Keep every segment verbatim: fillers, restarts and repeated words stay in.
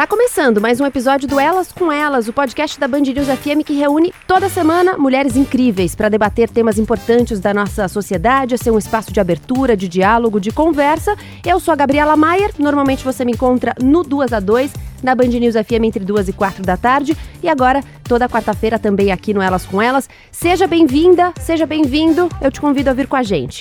Tá começando mais um episódio do Elas com Elas, o podcast da Band News F M que reúne toda semana mulheres incríveis para debater temas importantes da nossa sociedade, a ser um espaço de abertura, de diálogo, de conversa. Eu sou a Gabriela Mayer, normalmente você me encontra no duas a dois, na Band News F M entre duas e quatro da tarde e agora toda quarta-feira também aqui no Elas com Elas. Seja bem-vinda, seja bem-vindo, eu te convido a vir com a gente.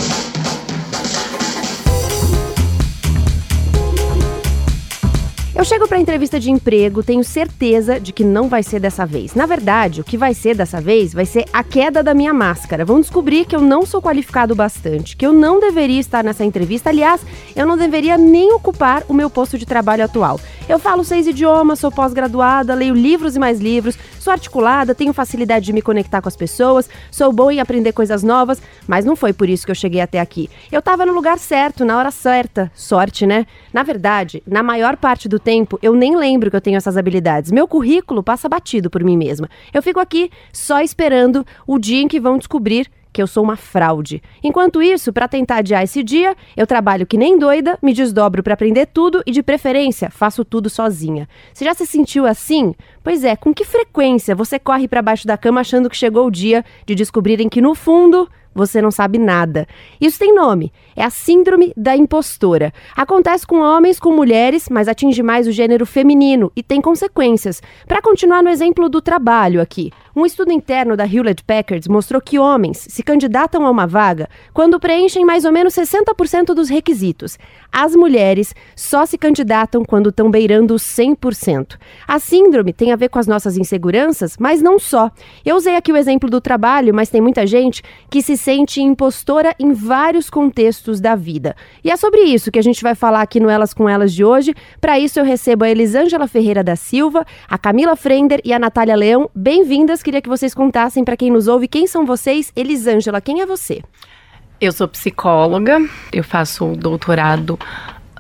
Eu chego para a entrevista de emprego, tenho certeza de que não vai ser dessa vez. Na verdade, o que vai ser dessa vez vai ser a queda da minha máscara. Vão descobrir que eu não sou qualificado bastante, que eu não deveria estar nessa entrevista. Aliás, eu não deveria nem ocupar o meu posto de trabalho atual. Eu falo seis idiomas, sou pós-graduada, leio livros e mais livros, sou articulada, tenho facilidade de me conectar com as pessoas, sou boa em aprender coisas novas, mas não foi por isso que eu cheguei até aqui. Eu estava no lugar certo, na hora certa. Sorte, né? Na verdade, na maior parte do tempo, Tempo, eu nem lembro que eu tenho essas habilidades. Meu currículo passa batido por mim mesma. Eu fico aqui só esperando o dia em que vão descobrir que eu sou uma fraude. Enquanto isso, para tentar adiar esse dia, eu trabalho que nem doida, me desdobro para aprender tudo e, de preferência, faço tudo sozinha. Você já se sentiu assim? Pois é, com que frequência você corre para baixo da cama achando que chegou o dia de descobrirem que, no fundo, você não sabe nada. Isso tem nome. É a síndrome da impostora. Acontece com homens, com mulheres, mas atinge mais o gênero feminino e tem consequências. Para continuar no exemplo do trabalho aqui, um estudo interno da Hewlett-Packard mostrou que homens se candidatam a uma vaga quando preenchem mais ou menos sessenta por cento dos requisitos. As mulheres só se candidatam quando estão beirando cem por cento. A síndrome tem a ver com as nossas inseguranças, mas não só. Eu usei aqui o exemplo do trabalho, mas tem muita gente que se sente impostora em vários contextos da vida. E é sobre isso que a gente vai falar aqui no Elas com Elas de hoje. Para isso eu recebo a Elisângela Ferreira da Silva, a Camila Frender e a Natália Leão. Bem-vindas, queria que vocês contassem para quem nos ouve quem são vocês. Elisângela, quem é você? Eu sou psicóloga, eu faço doutorado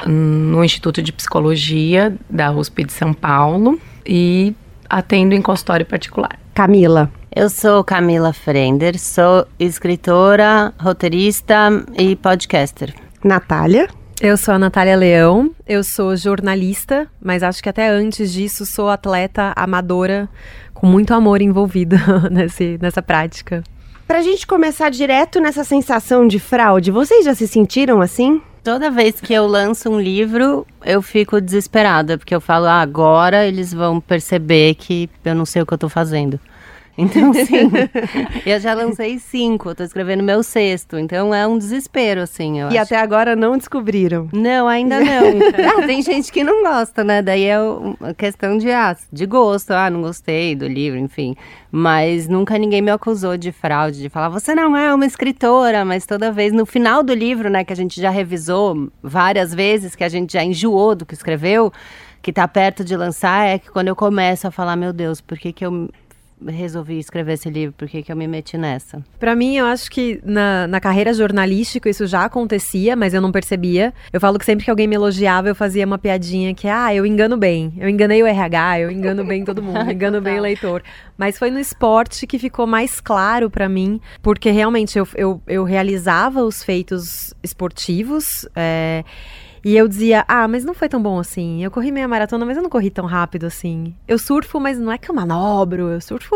no Instituto de Psicologia da U S P de São Paulo e atendo em consultório particular. Camila. Eu sou Camila Frender, sou escritora, roteirista e podcaster. Natália. Eu sou a Natália Leão, eu sou jornalista, mas acho que até antes disso sou atleta amadora, com muito amor envolvido nesse, nessa prática. Pra gente começar direto nessa sensação de fraude, vocês já se sentiram assim? Toda vez que eu lanço um livro, eu fico desesperada, porque eu falo, ah, agora eles vão perceber que eu não sei o que eu tô fazendo. Então, sim, eu já lancei cinco, eu tô escrevendo meu sexto, então é um desespero, assim, eu acho. E até agora não descobriram? Não, ainda não. Ah, tem gente que não gosta, né? Daí é uma questão de, ah, de gosto, ah, não gostei do livro, enfim. Mas nunca ninguém me acusou de fraude, de falar, você não é uma escritora, mas toda vez, no final do livro, né, que a gente já revisou várias vezes, que a gente já enjoou do que escreveu, que tá perto de lançar, é que quando eu começo a falar, meu Deus, por que que eu... resolvi escrever esse livro, por que que eu me meti nessa? Pra mim, eu acho que na, na carreira jornalística isso já acontecia, mas eu não percebia. Eu falo que sempre que alguém me elogiava, eu fazia uma piadinha que, ah, eu engano bem. Eu enganei o R H, eu engano bem todo mundo, engano bem o leitor. Mas foi no esporte que ficou mais claro pra mim, porque realmente eu, eu, eu realizava os feitos esportivos, é... E eu dizia, ah, mas não foi tão bom assim. Eu corri meia maratona, mas eu não corri tão rápido assim. Eu surfo, mas não é que eu manobro. Eu surfo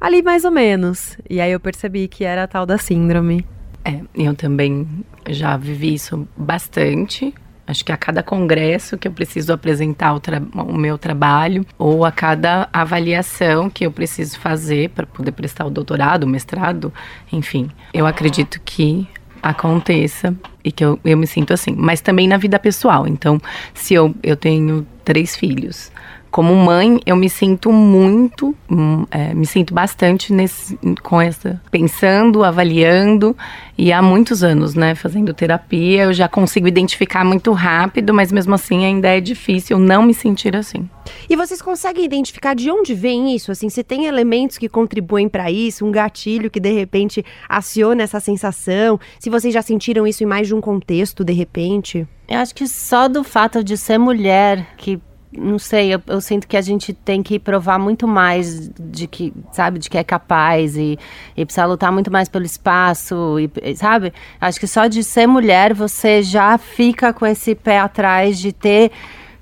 ali mais ou menos. E aí eu percebi que era a tal da síndrome. É, eu também já vivi isso bastante. Acho que a cada congresso que eu preciso apresentar o, tra- o meu trabalho, ou a cada avaliação que eu preciso fazer para poder prestar o doutorado, o mestrado, enfim. Eu acredito que aconteça e que eu, eu me sinto assim, mas também na vida pessoal. Então, se eu, eu tenho três filhos, como mãe eu me sinto muito hum, é, me sinto bastante nesse, com essa, pensando, avaliando, e há muitos anos, né, fazendo terapia, eu já consigo identificar muito rápido, mas mesmo assim ainda é difícil não me sentir assim. E vocês conseguem identificar de onde vem isso? Assim, se tem elementos que contribuem para isso, um gatilho que de repente aciona essa sensação, se vocês já sentiram isso em mais de um contexto de repente? Eu acho que só do fato de ser mulher, que não sei, eu, eu sinto que a gente tem que provar muito mais de que, sabe, de que é capaz e, e precisa lutar muito mais pelo espaço, e, e, sabe? Acho que só de ser mulher você já fica com esse pé atrás de ter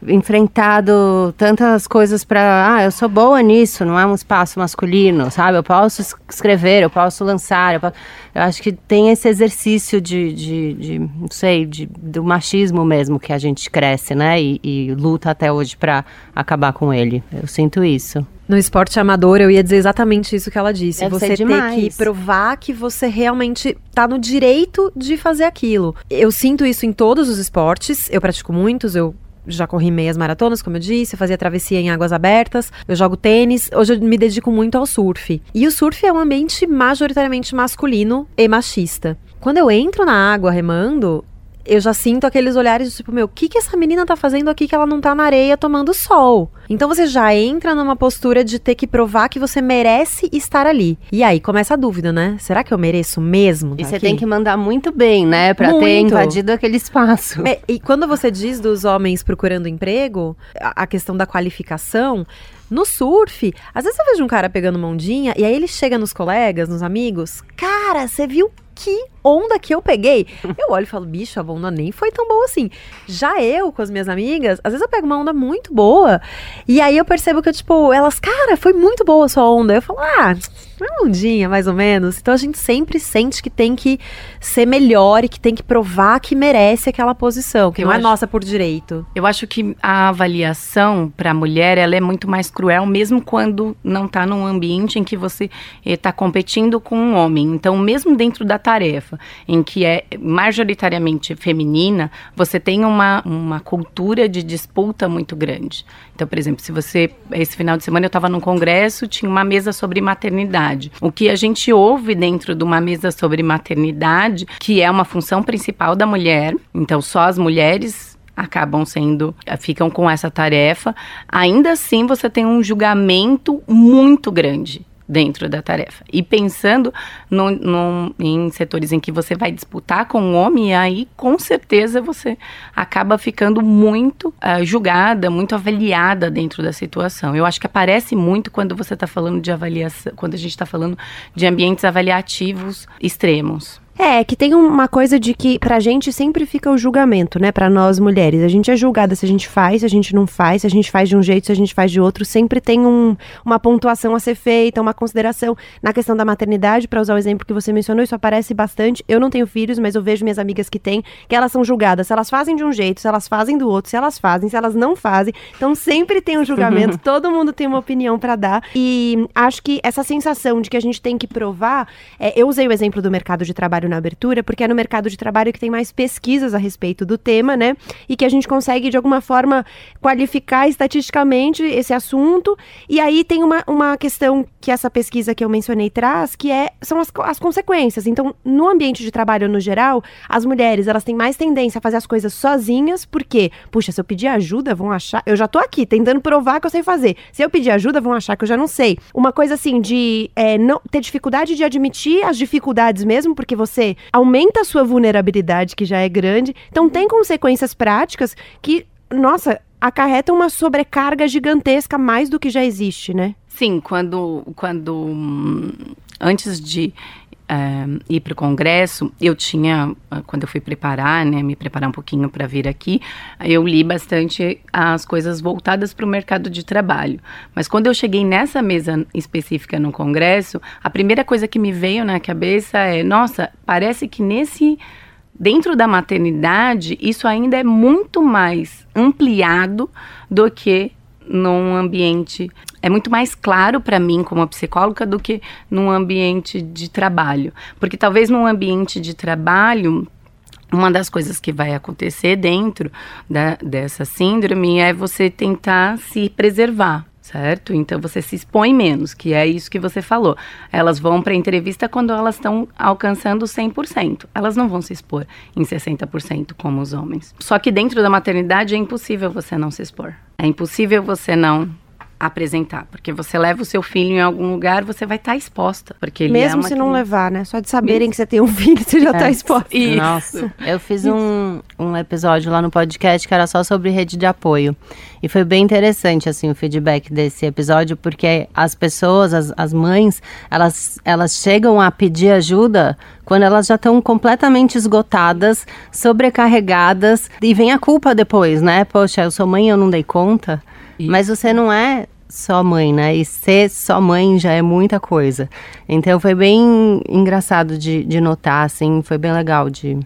enfrentado tantas coisas para... Ah, eu sou boa nisso, não é um espaço masculino, sabe? Eu posso escrever, eu posso lançar. Eu, posso... eu acho que tem esse exercício de, de, de não sei, de, do machismo mesmo que a gente cresce, né? E, e luta até hoje para acabar com ele. Eu sinto isso. No esporte amador, eu ia dizer exatamente isso que ela disse. Deve você ter que provar que você realmente tá no direito de fazer aquilo. Eu sinto isso em todos os esportes. Eu pratico muitos, eu já corri meias maratonas, como eu disse, eu fazia travessia em águas abertas, eu jogo tênis, hoje eu me dedico muito ao surf. E o surf é um ambiente majoritariamente masculino e machista. Quando eu entro na água remando... eu já sinto aqueles olhares, tipo, meu, o que, que essa menina tá fazendo aqui que ela não tá na areia tomando sol? Então você já entra numa postura de ter que provar que você merece estar ali. E aí começa a dúvida, né? Será que eu mereço mesmo? E você tem que mandar muito bem, né? Pra muito. ter invadido aquele espaço. É, e quando você diz dos homens procurando emprego, a questão da qualificação... No surf, às vezes eu vejo um cara pegando uma ondinha e aí ele chega nos colegas, nos amigos. Cara, você viu que onda que eu peguei? Eu olho e falo, bicho, a onda nem foi tão boa assim. Já eu, com as minhas amigas, às vezes eu pego uma onda muito boa e aí eu percebo que, eu, tipo, elas, cara, foi muito boa a sua onda. Eu falo, ah, uma ondinha, mais ou menos. Então a gente sempre sente que tem que ser melhor e que tem que provar que merece aquela posição, que eu não acho, é nossa por direito. Eu acho que a avaliação pra mulher, ela é muito mais cruel, mesmo quando não está num ambiente em que você está eh, competindo com um homem. Então, mesmo dentro da tarefa, em que é majoritariamente feminina, você tem uma, uma cultura de disputa muito grande. Então, por exemplo, se você... Esse final de semana eu estava num congresso, tinha uma mesa sobre maternidade. O que a gente ouve dentro de uma mesa sobre maternidade, que é uma função principal da mulher, então só as mulheres... acabam sendo, ficam com essa tarefa, ainda assim você tem um julgamento muito grande dentro da tarefa. E pensando no, no, em setores em que você vai disputar com um homem, aí com certeza você acaba ficando muito uh, julgada, muito avaliada dentro da situação. Eu acho que aparece muito quando você está falando de avaliação, quando a gente está falando de ambientes avaliativos extremos. É, que tem uma coisa de que pra gente sempre fica o julgamento, né? Pra nós mulheres. A gente é julgada se a gente faz, se a gente não faz, se a gente faz de um jeito, se a gente faz de outro. Sempre tem um, uma pontuação a ser feita, uma consideração. Na questão da maternidade, pra usar o exemplo que você mencionou, isso aparece bastante. Eu não tenho filhos, mas eu vejo minhas amigas que têm, que elas são julgadas. Se elas fazem de um jeito, se elas fazem do outro, se elas fazem, se elas não fazem. Então sempre tem um julgamento, todo mundo tem uma opinião pra dar. E acho que essa sensação de que a gente tem que provar... É, eu usei o exemplo do mercado de trabalho na abertura, porque é no mercado de trabalho que tem mais pesquisas a respeito do tema, né? E que a gente consegue, de alguma forma, qualificar estatisticamente esse assunto. E aí tem uma, uma questão que essa pesquisa que eu mencionei traz, que é, são as, as consequências. Então, no ambiente de trabalho, no geral, as mulheres, elas têm mais tendência a fazer as coisas sozinhas, porque, puxa, se eu pedir ajuda, vão achar... Eu já tô aqui, tentando provar que eu sei fazer. Se eu pedir ajuda, vão achar que eu já não sei. Uma coisa, assim, de é, não, ter dificuldade de admitir as dificuldades mesmo, porque você Você aumenta a sua vulnerabilidade, que já é grande. Então, tem consequências práticas que, nossa, acarretam uma sobrecarga gigantesca, mais do que já existe, né? Sim, quando... quando antes de uh, ir para o Congresso, eu tinha... Quando eu fui preparar, né? Me preparar um pouquinho para vir aqui, eu li bastante as coisas voltadas para o mercado de trabalho. Mas quando eu cheguei nessa mesa específica no Congresso, a primeira coisa que me veio na cabeça é... Nossa, parece que nesse... Dentro da maternidade, isso ainda é muito mais ampliado do que num ambiente... É muito mais claro para mim como psicóloga do que num ambiente de trabalho. Porque talvez num ambiente de trabalho, uma das coisas que vai acontecer dentro da, dessa síndrome é você tentar se preservar, certo? Então você se expõe menos, que é isso que você falou. Elas vão para a entrevista quando elas estão alcançando cem por cento. Elas não vão se expor em sessenta por cento como os homens. Só que dentro da maternidade é impossível você não se expor. É impossível você não... apresentar, porque você leva o seu filho em algum lugar, você vai estar tá exposta, porque ele mesmo é uma se não que... levar, né? Só de saberem isso. que você tem um filho, você já está é. exposta. Isso. Nossa, eu fiz um, um episódio lá no podcast que era só sobre rede de apoio e foi bem interessante assim o feedback desse episódio, porque as pessoas, as, as mães, elas, elas chegam a pedir ajuda quando elas já estão completamente esgotadas, sobrecarregadas, e vem a culpa depois, né? Poxa, eu sou mãe, eu não dei conta. Mas você não é só mãe, né? E ser só mãe já é muita coisa. Então foi bem engraçado de, de notar, assim, foi bem legal de,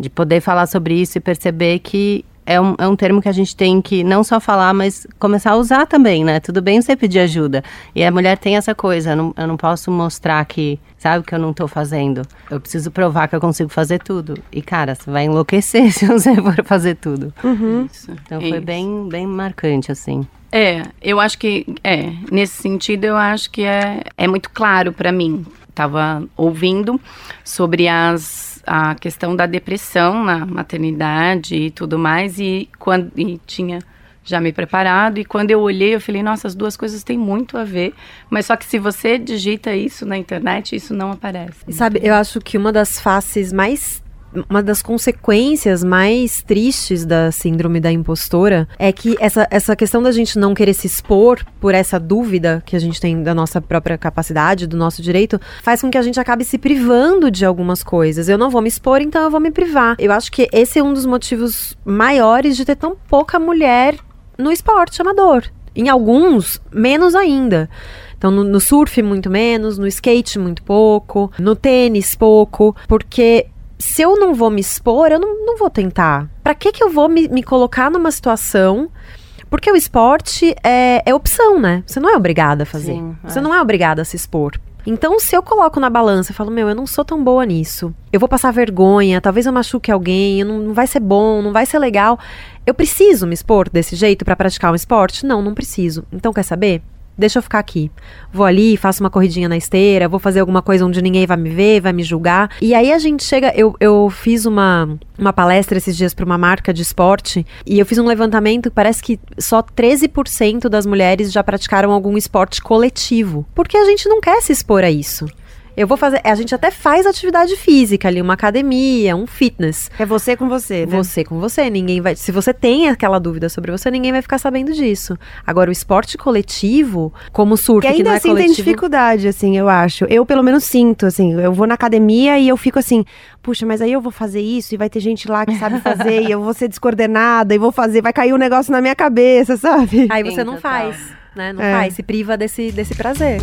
de poder falar sobre isso e perceber que é um, é um termo que a gente tem que não só falar, mas começar a usar também, né? Tudo bem você pedir ajuda. E a mulher tem essa coisa, eu não, eu não posso mostrar que, sabe, que eu não tô fazendo. Eu preciso provar que eu consigo fazer tudo. E, cara, você vai enlouquecer se você for fazer tudo. Uhum. Isso. Então foi isso. bem, bem marcante, assim. É, eu acho que, é, nesse sentido eu acho que é, é muito claro para mim. Tava ouvindo sobre as, a questão da depressão na maternidade e tudo mais, e, quando, e tinha já me preparado, e quando eu olhei eu falei, nossa, as duas coisas têm muito a ver, mas só que se você digita isso na internet, isso não aparece. Né? Sabe, eu acho que uma das faces mais... Uma das consequências mais tristes da síndrome da impostora é que essa, essa questão da gente não querer se expor por essa dúvida que a gente tem da nossa própria capacidade, do nosso direito, faz com que a gente acabe se privando de algumas coisas. Eu não vou me expor, então eu vou me privar. Eu acho que esse é um dos motivos maiores de ter tão pouca mulher no esporte amador. Em alguns, menos ainda. Então, no, no surf, muito menos, no skate, muito pouco, no tênis, pouco, porque... Se eu não vou me expor, eu não, não vou tentar. Pra que que eu vou me, me colocar numa situação... Porque o esporte é, é opção, né? Você não é obrigada a fazer. Sim, é. Você não é obrigada a se expor. Então, se eu coloco na balança e falo, meu, eu não sou tão boa nisso. Eu vou passar vergonha, talvez eu machuque alguém, eu não, não vai ser bom, não vai ser legal. Eu preciso me expor desse jeito pra praticar um esporte? Não, não preciso. Então, quer saber? Deixa eu ficar aqui. Vou ali, faço uma corridinha na esteira, vou fazer alguma coisa onde ninguém vai me ver, vai me julgar. E aí a gente chega... Eu, eu fiz uma, uma palestra esses dias para uma marca de esporte e eu fiz um levantamento que parece que só treze por cento das mulheres já praticaram algum esporte coletivo. Porque a gente não quer se expor a isso. Eu vou fazer... A gente até faz atividade física ali, uma academia, um fitness. É você com você, né? Você com você. Ninguém vai... Se você tem aquela dúvida sobre você, ninguém vai ficar sabendo disso. Agora, o esporte coletivo, como surf, que, que não é assim, coletivo... E ainda assim tem dificuldade, assim, eu acho. Eu, pelo menos, sinto, assim. Eu vou na academia e eu fico assim... Puxa, mas aí eu vou fazer isso e vai ter gente lá que sabe fazer e eu vou ser descoordenada e vou fazer... Vai cair um negócio na minha cabeça, sabe? Aí você Sim, não total. faz, né? Não é. faz. Se priva desse, desse prazer.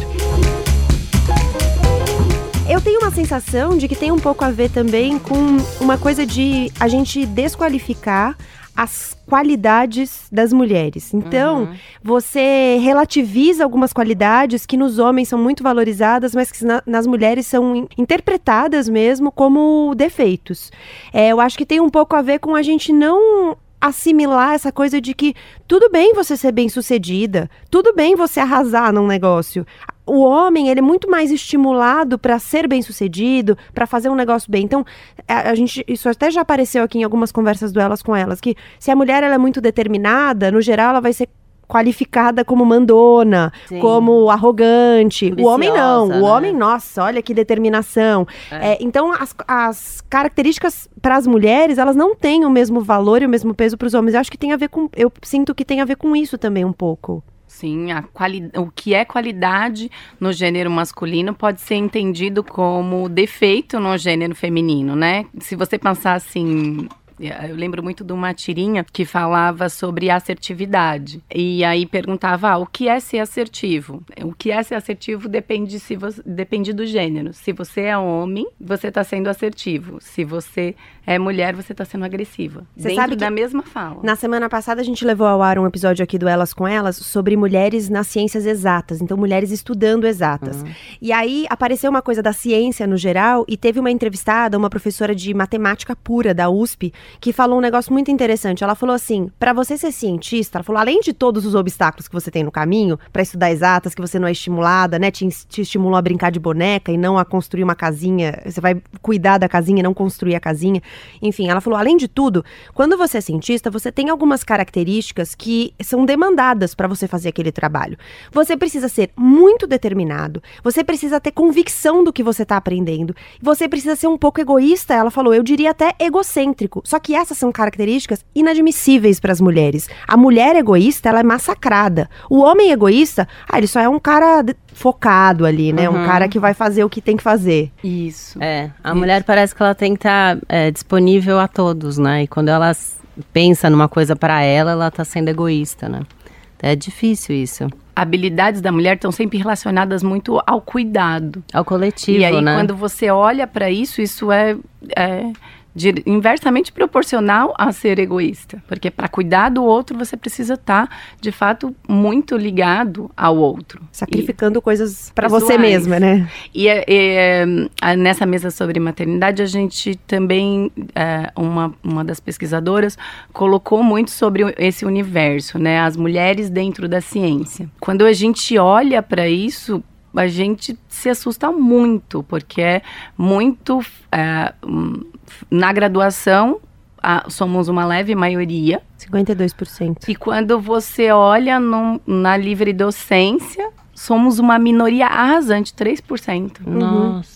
Eu tenho uma sensação de que tem um pouco a ver também com uma coisa de a gente desqualificar as qualidades das mulheres. Então, uhum. você relativiza algumas qualidades que nos homens são muito valorizadas, mas que na, nas mulheres são in, interpretadas mesmo como defeitos. É, eu acho que tem um pouco a ver com a gente não... assimilar essa coisa de que tudo bem você ser bem-sucedida, tudo bem você arrasar num negócio. O homem, ele é muito mais estimulado para ser bem-sucedido, para fazer um negócio bem. Então, a, a gente, isso até já apareceu aqui em algumas conversas do Elas com Elas, que se a mulher ela é muito determinada, no geral ela vai ser qualificada como mandona, Sim. como arrogante. Ambiciosa, o homem não. Né? O homem, nossa, olha que determinação. É. É, então, as, as características para as mulheres, elas não têm o mesmo valor e o mesmo peso para os homens. Eu acho que tem a ver com... Eu sinto que tem a ver com isso também um pouco. Sim, a quali- o que é qualidade no gênero masculino pode ser entendido como defeito no gênero feminino, né? Se você pensar assim... Eu lembro muito de uma tirinha que falava sobre assertividade. E aí perguntava, ah, o que é ser assertivo? O que é ser assertivo depende, se você, depende do gênero. Se você é homem, você está sendo assertivo. Se você é mulher, você está sendo agressiva. Você Dentro sabe da mesma fala. Na semana passada, a gente levou ao ar um episódio aqui do Elas com Elas sobre mulheres nas ciências exatas. Então, mulheres estudando exatas. Uhum. E aí, apareceu uma coisa da ciência no geral e teve uma entrevistada, uma professora de matemática pura da U S P, que falou um negócio muito interessante. Ela falou assim, para você ser cientista, ela falou, além de todos os obstáculos que você tem no caminho, para estudar exatas, que você não é estimulada, né, te, te estimulam a brincar de boneca e não a construir uma casinha, você vai cuidar da casinha, não construir a casinha. Enfim, ela falou, além de tudo, quando você é cientista, você tem algumas características que são demandadas para você fazer aquele trabalho. Você precisa ser muito determinado, você precisa ter convicção do que você está aprendendo, você precisa ser um pouco egoísta, ela falou, eu diria até egocêntrico. Só que essas são características inadmissíveis para as mulheres. A mulher egoísta, ela é massacrada. O homem egoísta, ah, ele só é um cara focado ali, né? Uhum. Um cara que vai fazer o que tem que fazer. Isso. É, a Isso. mulher parece que ela tem que estar é, disponível a todos, né? E quando ela pensa numa coisa para ela, ela tá sendo egoísta, né? É difícil isso. Habilidades da mulher estão sempre relacionadas muito ao cuidado. Ao coletivo, né? E aí, né? Quando você olha para isso, isso é, é de, inversamente proporcional a ser egoísta. Porque para cuidar do outro, você precisa estar, tá, de fato, muito ligado ao outro. Sacrificando e, coisas para você mesma, né? E, e, e nessa mesa sobre maternidade, a gente também, é, uma, uma das pesquisadoras, colocou muito sobre esse universo, né? As mulheres dentro da ciência. Quando a gente olha para isso, a gente se assusta muito, porque é muito... É, na graduação, a, somos uma leve maioria. cinquenta e dois por cento. E quando você olha num, na livre docência, somos uma minoria arrasante, três por cento. Nossa. Uhum.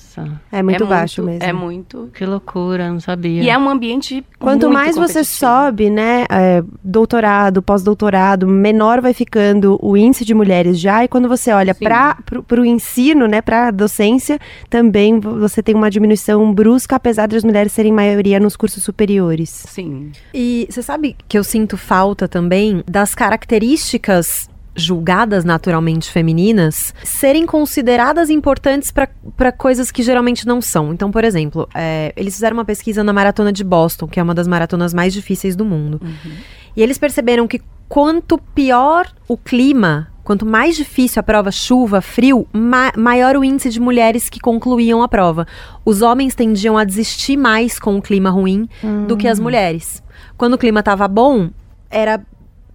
É muito é baixo muito, mesmo. É muito. Que loucura, não sabia. E é um ambiente Quanto muito mais você sobe, né, é, doutorado, pós-doutorado, menor vai ficando o índice de mulheres já. E quando você olha para o ensino, né, para a docência, também você tem uma diminuição brusca, apesar de as mulheres serem maioria nos cursos superiores. Sim. E você sabe que eu sinto falta também das características julgadas naturalmente femininas serem consideradas importantes para coisas que geralmente não são. Então, por exemplo, é, eles fizeram uma pesquisa na maratona de Boston, que é uma das maratonas mais difíceis do mundo. Uhum. E eles perceberam que quanto pior o clima, quanto mais difícil a prova, chuva, frio, ma- maior o índice de mulheres que concluíam a prova. Os homens tendiam a desistir mais com o clima ruim uhum. do que as mulheres. Quando o clima estava bom, era...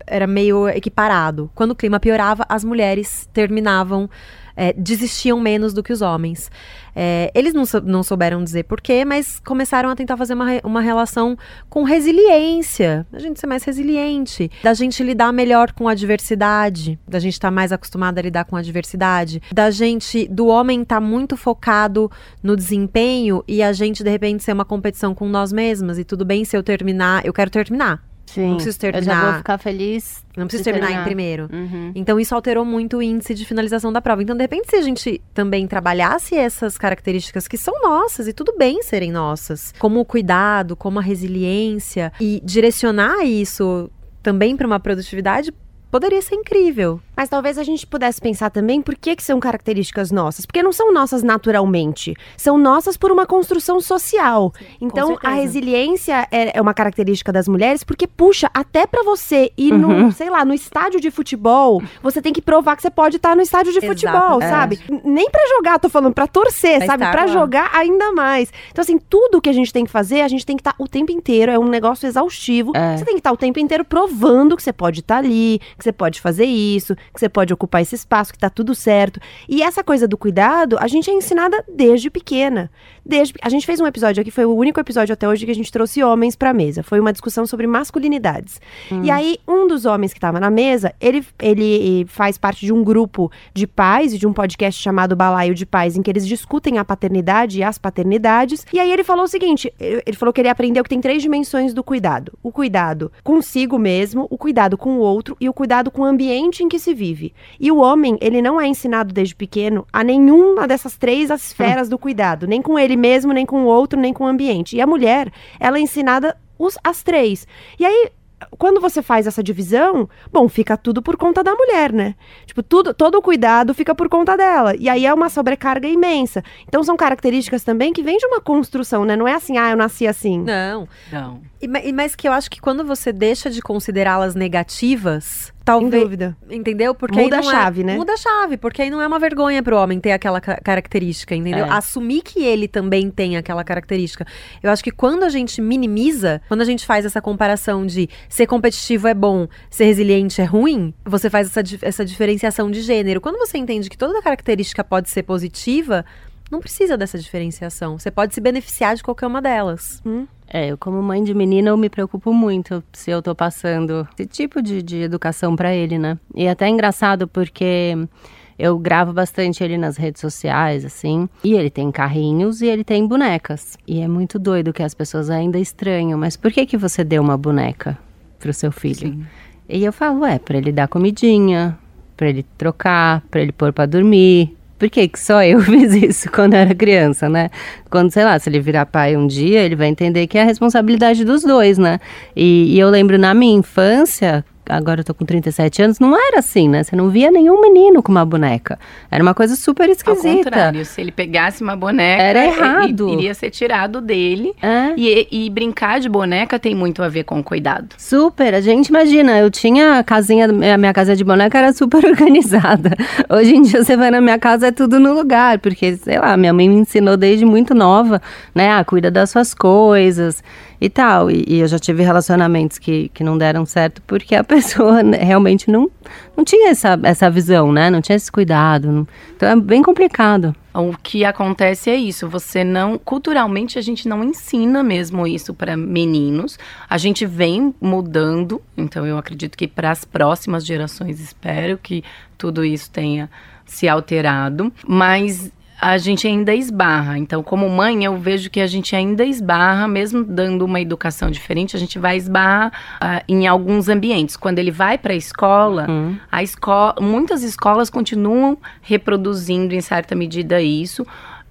era meio equiparado. Quando o clima piorava, as mulheres terminavam, é, desistiam menos do que os homens. É, eles não, sou, não souberam dizer porquê, mas começaram a tentar fazer uma, uma relação com resiliência, da gente ser mais resiliente, da gente lidar melhor com a diversidade, da gente estar tá mais acostumada a lidar com a diversidade, da gente, do homem estar tá muito focado no desempenho e a gente, de repente, ser uma competição com nós mesmas. E tudo bem se eu terminar, eu quero terminar. Sim, não preciso terminar. Eu já vou ficar feliz. Não preciso terminar, terminar em primeiro. Uhum. Então, isso alterou muito o índice de finalização da prova. Então, de repente, se a gente também trabalhasse essas características que são nossas, e tudo bem serem nossas, como o cuidado, como a resiliência, e direcionar isso também para uma produtividade, poderia ser incrível. Mas talvez a gente pudesse pensar também por que que são características nossas. Porque não são nossas naturalmente. São nossas por uma construção social. Sim, então, a resiliência é uma característica das mulheres porque, puxa, até pra você ir uhum. no, sei lá, no estádio de futebol, você tem que provar que você pode estar no estádio de Exato, futebol, é. sabe? Nem pra jogar, tô falando, pra torcer, Vai sabe? Estar, pra não. jogar ainda mais. Então, assim, tudo que a gente tem que fazer, a gente tem que estar o tempo inteiro. É um negócio exaustivo. É. Você tem que estar o tempo inteiro provando que você pode estar ali, que você pode fazer isso, que você pode ocupar esse espaço, que tá tudo certo. E essa coisa do cuidado, a gente é ensinada desde pequena. Desde, a gente fez um episódio aqui, foi o único episódio até hoje que a gente trouxe homens pra mesa. Foi uma discussão sobre masculinidades. Hum. E aí, um dos homens que tava na mesa, ele, ele faz parte de um grupo de pais, de um podcast chamado Balaio de Pais, em que eles discutem a paternidade e as paternidades. E aí ele falou o seguinte, ele falou que ele aprendeu que tem três dimensões do cuidado. O cuidado consigo mesmo, o cuidado com o outro e o cuidado com o ambiente em que se vive. E o homem, ele não é ensinado desde pequeno a nenhuma dessas três esferas do cuidado. Nem com ele mesmo, nem com o outro, nem com o ambiente. E a mulher, ela é ensinada os, as três. E aí, quando você faz essa divisão, bom, fica tudo por conta da mulher, né? Tipo, tudo, todo o cuidado fica por conta dela. E aí é uma sobrecarga imensa. Então são características também que vêm de uma construção, né? Não é assim, ah, eu nasci assim. Não. Não. E, mas que eu acho que quando você deixa de considerá-las negativas, Talvez, sem dúvida. Entendeu? Porque muda aí não a chave, é, né? Muda a chave, porque aí não é uma vergonha pro homem ter aquela ca- característica, entendeu? É. Assumir que ele também tem aquela característica. Eu acho que quando a gente minimiza, quando a gente faz essa comparação de ser competitivo é bom, ser resiliente é ruim, você faz essa, essa diferenciação de gênero. Quando você entende que toda característica pode ser positiva, não precisa dessa diferenciação. Você pode se beneficiar de qualquer uma delas. Hum? É, eu como mãe de menina, eu me preocupo muito se eu tô passando esse tipo de, de educação pra ele, né? E até é engraçado porque eu gravo bastante ele nas redes sociais, assim. E ele tem carrinhos e ele tem bonecas. E é muito doido que as pessoas ainda estranham. Mas por que que você deu uma boneca pro seu filho? Sim. E eu falo, ué, pra ele dar comidinha, pra ele trocar, pra ele pôr pra dormir. Por que que só eu fiz isso quando era criança, né? Quando, sei lá, se ele virar pai um dia, ele vai entender que é a responsabilidade dos dois, né? E, e eu lembro, na minha infância, agora eu tô com trinta e sete anos, não era assim, né? Você não via nenhum menino com uma boneca. Era uma coisa super esquisita. Ao contrário, se ele pegasse uma boneca... Era errado. Iria ser tirado dele. É. E, e brincar de boneca tem muito a ver com cuidado. Super. A gente imagina, eu tinha a casinha... A minha casa de boneca era super organizada. Hoje em dia, você vai na minha casa, é tudo no lugar. Porque, sei lá, minha mãe me ensinou desde muito nova, né? Ah, cuida das suas coisas... E tal, e, e eu já tive relacionamentos que, que não deram certo porque a pessoa realmente não, não tinha essa, essa visão, né? Não tinha esse cuidado. Não... Então é bem complicado. O que acontece é isso, você não... Culturalmente, a gente não ensina mesmo isso para meninos. A gente vem mudando, então eu acredito que para as próximas gerações, espero que tudo isso tenha se alterado. Mas... a gente ainda esbarra. Então, como mãe, eu vejo que a gente ainda esbarra, mesmo dando uma educação diferente, a gente vai esbarrar uh, em alguns ambientes. Quando ele vai para a escola, uhum. a escola, muitas escolas continuam reproduzindo, em certa medida, isso.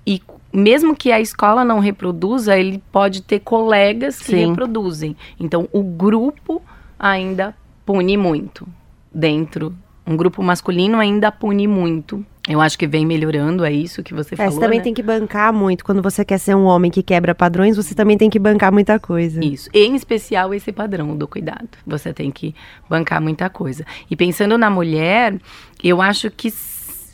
E mesmo que a escola não reproduza, ele pode ter colegas que Sim. reproduzem. Então, o grupo ainda pune muito dentro. Um grupo masculino ainda pune muito. Eu acho que vem melhorando, é isso que você é, falou, você também né? tem que bancar muito. Quando você quer ser um homem que quebra padrões, você também tem que bancar muita coisa. Isso, em especial esse padrão do cuidado. Você tem que bancar muita coisa. E pensando na mulher, eu acho que,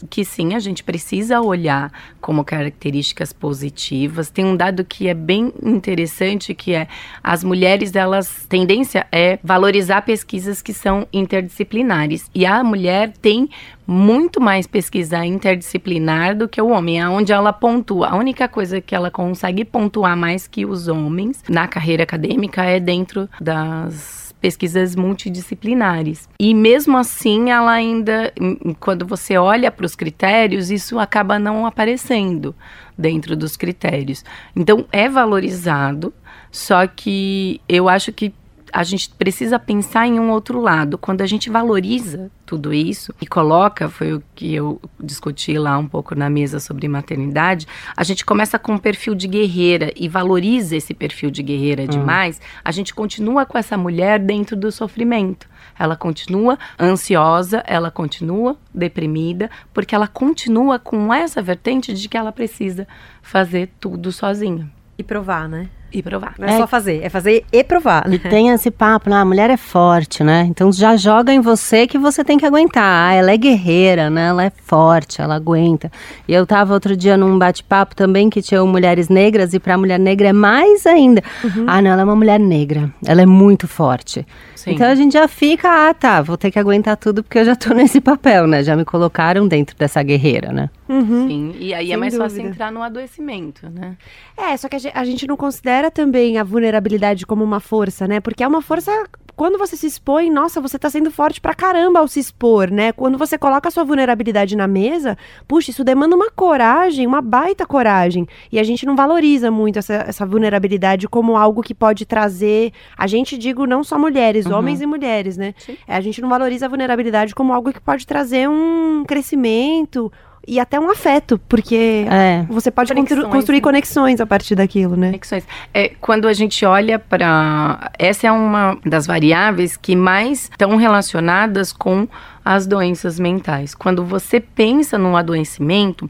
que sim, a gente precisa olhar como características positivas. Tem um dado que é bem interessante, que é as mulheres, elas, tendência é valorizar pesquisas que são interdisciplinares. E a mulher tem... muito mais pesquisa interdisciplinar do que o homem, aonde ela pontua. A única coisa que ela consegue pontuar mais que os homens na carreira acadêmica é dentro das pesquisas multidisciplinares. E mesmo assim, ela ainda, quando você olha para os critérios, isso acaba não aparecendo dentro dos critérios. Então, é valorizado, só que eu acho que a gente precisa pensar em um outro lado. Quando a gente valoriza tudo isso e coloca, foi o que eu discuti lá um pouco na mesa sobre maternidade, a gente começa com um perfil de guerreira e valoriza esse perfil de guerreira demais, hum. a gente continua com essa mulher dentro do sofrimento. Ela continua ansiosa, ela continua deprimida, porque ela continua com essa vertente de que ela precisa fazer tudo sozinha. E provar, né? E provar. Não é, é só fazer, é fazer e provar. Né? E tem esse papo, ah, a mulher é forte, né? Então já joga em você que você tem que aguentar. Ah, ela é guerreira, né? Ela é forte, ela aguenta. E eu tava outro dia num bate-papo também que tinha mulheres negras e pra mulher negra é mais ainda. Uhum. Ah, não, ela é uma mulher negra. Ela é muito forte. Sim. Então a gente já fica, ah, tá, vou ter que aguentar tudo porque eu já tô nesse papel, né? Já me colocaram dentro dessa guerreira, né? Uhum. Sim, e aí Sem é mais dúvida. Fácil entrar no adoecimento, né? É, só que a gente não considera era também a vulnerabilidade como uma força, né? Porque é uma força... Quando você se expõe, nossa, você tá sendo forte pra caramba ao se expor, né? Quando você coloca a sua vulnerabilidade na mesa, puxa, isso demanda uma coragem, uma baita coragem. E a gente não valoriza muito essa, essa vulnerabilidade como algo que pode trazer... A gente, digo, não só mulheres, uhum. homens e mulheres, né? É, a gente não valoriza a vulnerabilidade como algo que pode trazer um crescimento... E até um afeto, porque é. Você pode conexões, constru- construir né? conexões a partir daquilo, né? Conexões. É, quando a gente olha para... Essa é uma das variáveis que mais estão relacionadas com as doenças mentais. Quando você pensa num adoecimento,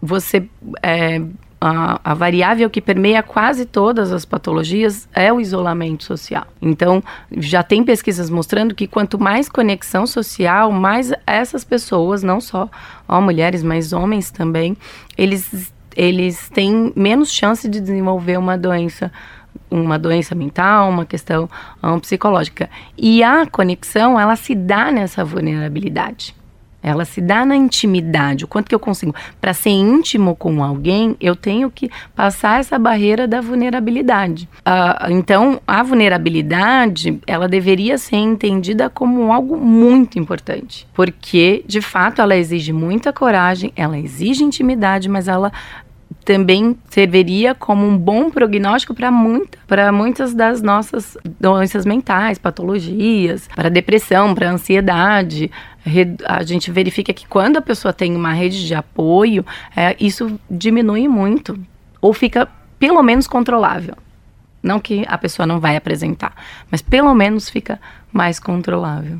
você... É, a, a variável que permeia quase todas as patologias é o isolamento social. Então, já tem pesquisas mostrando que quanto mais conexão social, mais essas pessoas, não só ó, mulheres, mas homens também, eles, eles têm menos chance de desenvolver uma doença uma doença mental, uma questão um, psicológica. E a conexão, ela se dá nessa vulnerabilidade. Ela se dá na intimidade. O quanto que eu consigo? Para ser íntimo com alguém, eu tenho que passar essa barreira da vulnerabilidade. Uh, então, a vulnerabilidade, ela deveria ser entendida como algo muito importante. Porque, de fato, ela exige muita coragem, ela exige intimidade, mas ela também serviria como um bom prognóstico para muita, para muitas das nossas doenças mentais, patologias, para depressão, para ansiedade. A gente verifica que quando a pessoa tem uma rede de apoio, é, isso diminui muito, ou fica pelo menos controlável. Não que a pessoa não vai apresentar, mas pelo menos fica mais controlável.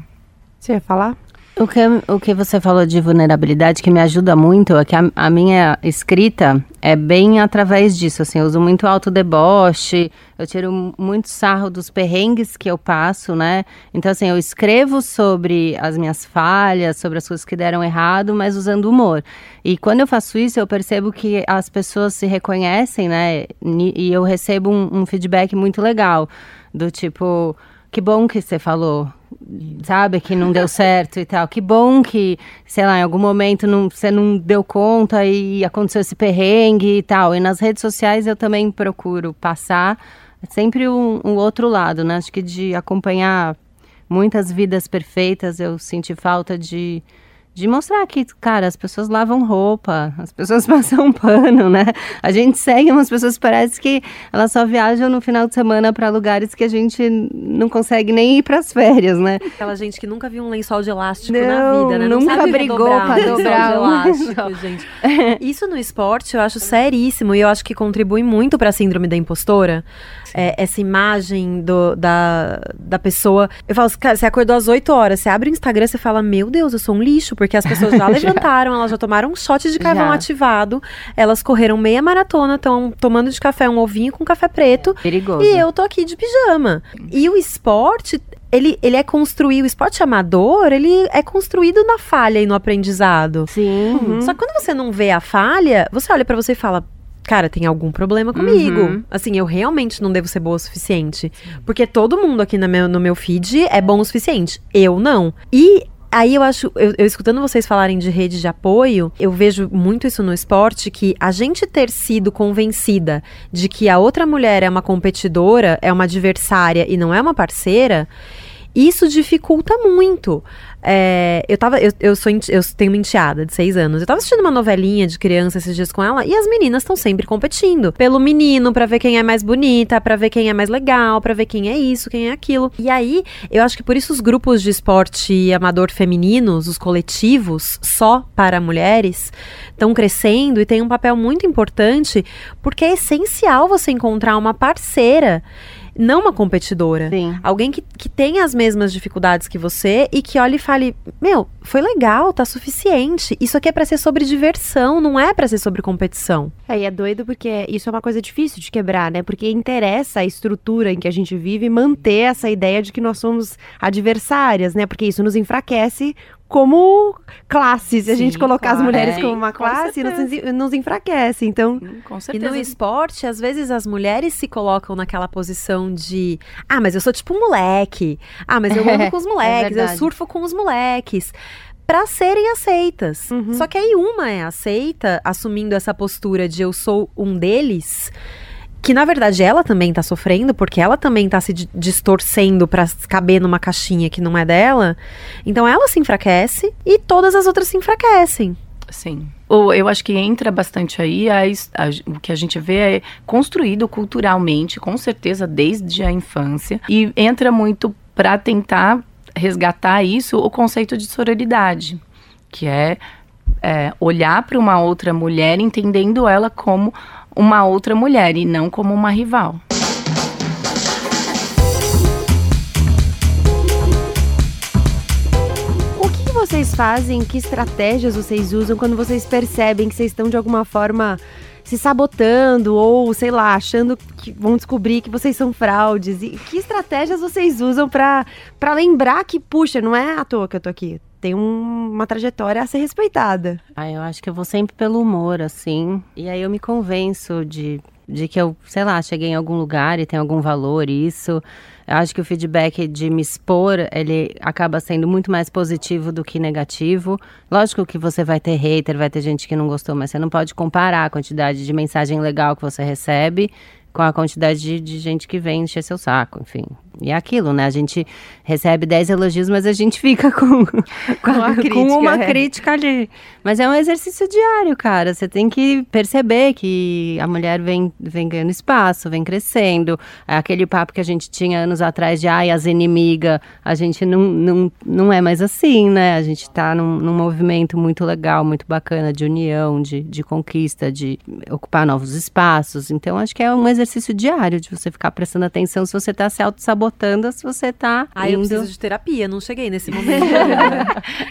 Você ia falar? O que, o que você falou de vulnerabilidade que me ajuda muito é que a, a minha escrita é bem através disso, assim, eu uso muito autodeboche, eu tiro muito sarro dos perrengues que eu passo, né? Então, assim, eu escrevo sobre as minhas falhas, sobre as coisas que deram errado, mas usando humor. E quando eu faço isso, eu percebo que as pessoas se reconhecem, né? E eu recebo um, um feedback muito legal, do tipo, que bom que você falou, sabe, que não deu certo e tal. Que bom que, sei lá, em algum momento não, você não deu conta e aconteceu esse perrengue e tal. E nas redes sociais eu também procuro passar sempre um, um outro lado, né? Acho que de acompanhar muitas vidas perfeitas eu senti falta de... De mostrar que, cara, as pessoas lavam roupa, as pessoas passam pano, né? A gente segue umas pessoas que parece que elas só viajam no final de semana para lugares que a gente não consegue nem ir para as férias, né? Aquela gente que nunca viu um lençol de elástico não, na vida, né? Não nunca sabe brigou para dobrar um elástico, gente. Isso no esporte eu acho seríssimo e eu acho que contribui muito para a síndrome da impostora. É, essa imagem do, da, da pessoa. Eu falo, cara, você acordou às oito horas, você abre o Instagram, você fala, meu Deus, eu sou um lixo. Porque as pessoas já levantaram, elas já tomaram um shot de carvão já. Ativado, elas correram meia maratona, estão tomando de café um ovinho com café preto. É perigoso. E eu tô aqui de pijama. E o esporte, ele, ele é construído, o esporte amador, ele é construído na falha e no aprendizado. Sim. Uhum. Só que quando você não vê a falha, você olha pra você e fala, cara, tem algum problema comigo. Uhum. Assim, eu realmente não devo ser boa o suficiente. Porque todo mundo aqui no meu, no meu feed é bom o suficiente. Eu não. E... Aí eu acho, eu, eu escutando vocês falarem de rede de apoio, eu vejo muito isso no esporte, que a gente ter sido convencida de que a outra mulher é uma competidora, é uma adversária e não é uma parceira, isso dificulta muito. É, eu, tava, eu, eu, sou, eu tenho uma enteada de seis anos. Eu tava assistindo uma novelinha de criança esses dias com ela e as meninas estão sempre competindo pelo menino, pra ver quem é mais bonita, pra ver quem é mais legal, pra ver quem é isso, quem é aquilo. E aí, eu acho que por isso os grupos de esporte amador femininos, os coletivos só para mulheres, estão crescendo e tem um papel muito importante, porque é essencial você encontrar uma parceira, não uma competidora. Sim. Alguém que, que tenha as mesmas dificuldades que você e que olhe e fale, meu, foi legal, tá suficiente. Isso aqui é pra ser sobre diversão, não é pra ser sobre competição. É, e é doido porque isso é uma coisa difícil de quebrar, né? Porque interessa a estrutura em que a gente vive manter essa ideia de que nós somos adversárias, né? Porque isso nos enfraquece como classe. Se a gente colocar claro, as mulheres é, como uma classe, nos, nos enfraquece. Então, com certeza. E no esporte, às vezes as mulheres se colocam naquela posição de ah, mas eu sou tipo um moleque. Ah, mas eu ando com os moleques, é eu surfo com os moleques. Pra serem aceitas. Uhum. Só que aí uma é aceita, assumindo essa postura de eu sou um deles, que, na verdade, ela também tá sofrendo, porque ela também tá se distorcendo pra caber numa caixinha que não é dela. Então, ela se enfraquece e todas as outras se enfraquecem. Sim. Eu acho que entra bastante aí, a, a, o que a gente vê é construído culturalmente, com certeza, desde a infância. E entra muito pra tentar resgatar isso, o conceito de sororidade, que é, é olhar pra uma outra mulher entendendo ela como uma outra mulher e não como uma rival. O que vocês fazem? Que estratégias vocês usam quando vocês percebem que vocês estão de alguma forma se sabotando ou, sei lá, achando que vão descobrir que vocês são fraudes? E que estratégias vocês usam para lembrar que, puxa, não é à toa que eu tô aqui? Tem um, uma trajetória a ser respeitada. Ah, eu acho que eu vou sempre pelo humor, assim. E aí eu me convenço de... De que eu, sei lá, cheguei em algum lugar e tem algum valor, isso. Eu acho que o feedback de me expor, ele acaba sendo muito mais positivo do que negativo. Lógico que você vai ter hater, vai ter gente que não gostou, mas você não pode comparar a quantidade de mensagem legal que você recebe com a quantidade de, de gente que vem encher seu saco, enfim. E é aquilo, né? A gente recebe dez elogios, mas a gente fica com, com, a, uma, crítica, com uma é. crítica ali. Mas é um exercício diário, cara. Você tem que perceber que a mulher vem, vem ganhando espaço, vem crescendo. Aquele papo que a gente tinha anos atrás de, ai, as inimigas, a gente não, não, não é mais assim, né? A gente tá num, num movimento muito legal, muito bacana, de união, de, de conquista, de ocupar novos espaços. Então, acho que é um exercício exercício diário, de você ficar prestando atenção se você tá se auto-sabotando, se você tá aí indo... eu preciso de terapia, não cheguei nesse momento.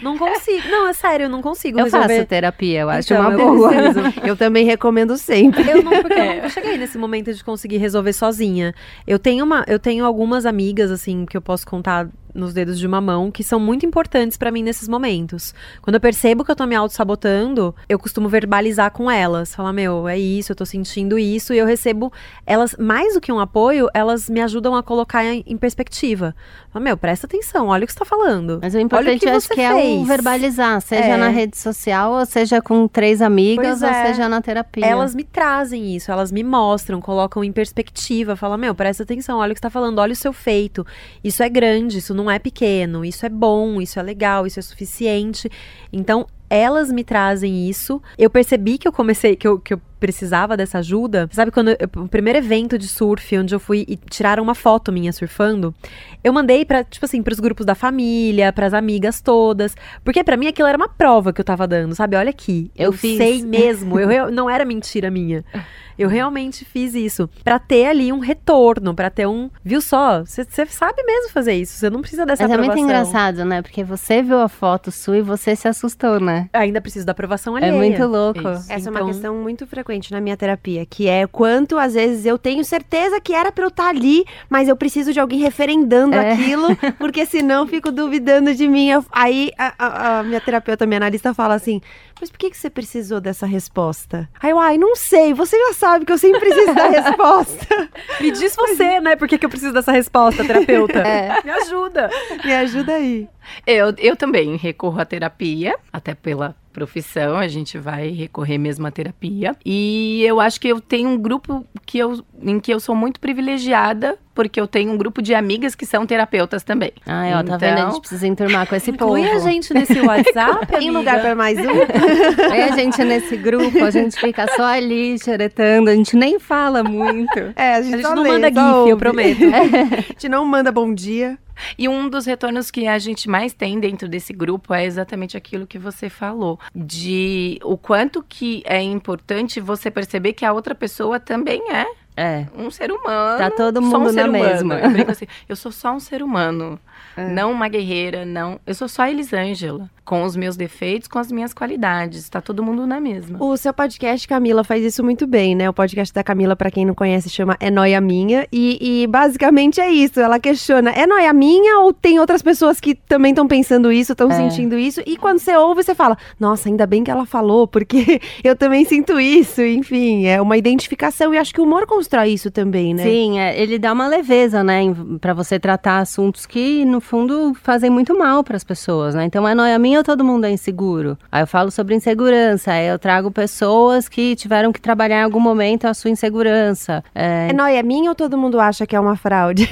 Não consigo. Não, é sério, eu não consigo eu resolver. Eu faço terapia, eu acho então, uma eu boa. Preciso. Eu também recomendo sempre. Eu não, porque é. eu não cheguei nesse momento de conseguir resolver sozinha. Eu tenho, uma, eu tenho algumas amigas, assim, que eu posso contar nos dedos de uma mão, que são muito importantes pra mim nesses momentos. Quando eu percebo que eu tô me auto-sabotando, eu costumo verbalizar com elas, falar, meu, é isso, eu tô sentindo isso, e eu recebo, elas, mais do que um apoio, elas me ajudam a colocar em, em perspectiva. Fala, meu, presta atenção, olha o que você tá falando. Mas o importante, eu acho que é o verbalizar, seja é. na rede social, ou seja com três amigas, pois ou é. seja na terapia. Elas me trazem isso, elas me mostram, colocam em perspectiva, falam, meu, presta atenção, olha o que você tá falando, olha o seu feito, isso é grande, isso não não é pequeno, isso é bom, isso é legal, isso é suficiente. Então, elas me trazem isso. Eu percebi que eu comecei, que eu, que eu precisava dessa ajuda. Sabe quando eu, o primeiro evento de surf, onde eu fui e tiraram uma foto minha surfando, eu mandei para tipo assim, pros grupos da família, pras amigas todas, porque pra mim aquilo era uma prova que eu tava dando, sabe? Olha aqui, eu, eu fiz. sei mesmo, eu, não era mentira minha. Eu realmente fiz isso, pra ter ali um retorno, pra ter um... Viu só? Você sabe mesmo fazer isso, você não precisa dessa aprovação. Mas é muito engraçado, né? Porque você viu a foto sua e você se assustou, né? Ainda precisa da aprovação alheia. É muito louco. Isso. Essa então... é uma questão muito frequente na minha terapia, que é quanto, às vezes, eu tenho certeza que era pra eu estar ali, mas eu preciso de alguém referendando é. aquilo, porque senão fico duvidando de mim. Eu... Aí, a, a, a minha terapeuta, minha analista, fala assim... Mas por que, que você precisou dessa resposta? Aí eu, ai, não sei, você já sabe que eu sempre preciso da resposta. Me diz você, né, por que, que eu preciso dessa resposta, terapeuta? É. Me ajuda. Me ajuda aí. Eu, eu também recorro à terapia, até pela profissão, a gente vai recorrer mesmo à terapia. E eu acho que eu tenho um grupo que eu, em que eu sou muito privilegiada, porque eu tenho um grupo de amigas que são terapeutas também. Ah, ó, então, tá vendo? A gente precisa enturmar com esse povo. Inclui a gente nesse WhatsApp, amiga. Tem lugar pra mais um? Aí a gente nesse grupo, a gente fica só ali, xeretando, a gente nem fala muito. É, a gente, a gente só não lê, manda só gif, ouve. Eu prometo. É. A gente não manda bom dia. E um dos retornos que a gente mais tem dentro desse grupo é exatamente aquilo que você falou, de o quanto que é importante você perceber que a outra pessoa também é, é. um ser humano. Tá todo mundo na mesma. Eu brinco assim, eu sou só um ser humano, é. não uma guerreira, não. Eu sou só a Elisângela, com os meus defeitos, com as minhas qualidades. Tá todo mundo na mesma. O seu podcast, Camila, faz isso muito bem, né? O podcast da Camila, pra quem não conhece, chama É Nóia Minha. E, e basicamente é isso, ela questiona, é nóia minha ou tem outras pessoas que também estão pensando isso, estão é. sentindo isso? E quando você ouve, você fala, nossa, ainda bem que ela falou, porque eu também sinto isso. Enfim, é uma identificação e acho que o humor constrói isso também, né? Sim, é, ele dá uma leveza, né? Pra você tratar assuntos que, no fundo, fazem muito mal pras pessoas, né? Então, é nóia minha ou todo mundo é inseguro? Aí eu falo sobre insegurança, aí eu trago pessoas que tiveram que trabalhar em algum momento a sua insegurança. É, é nóia minha ou todo mundo acha que é uma fraude?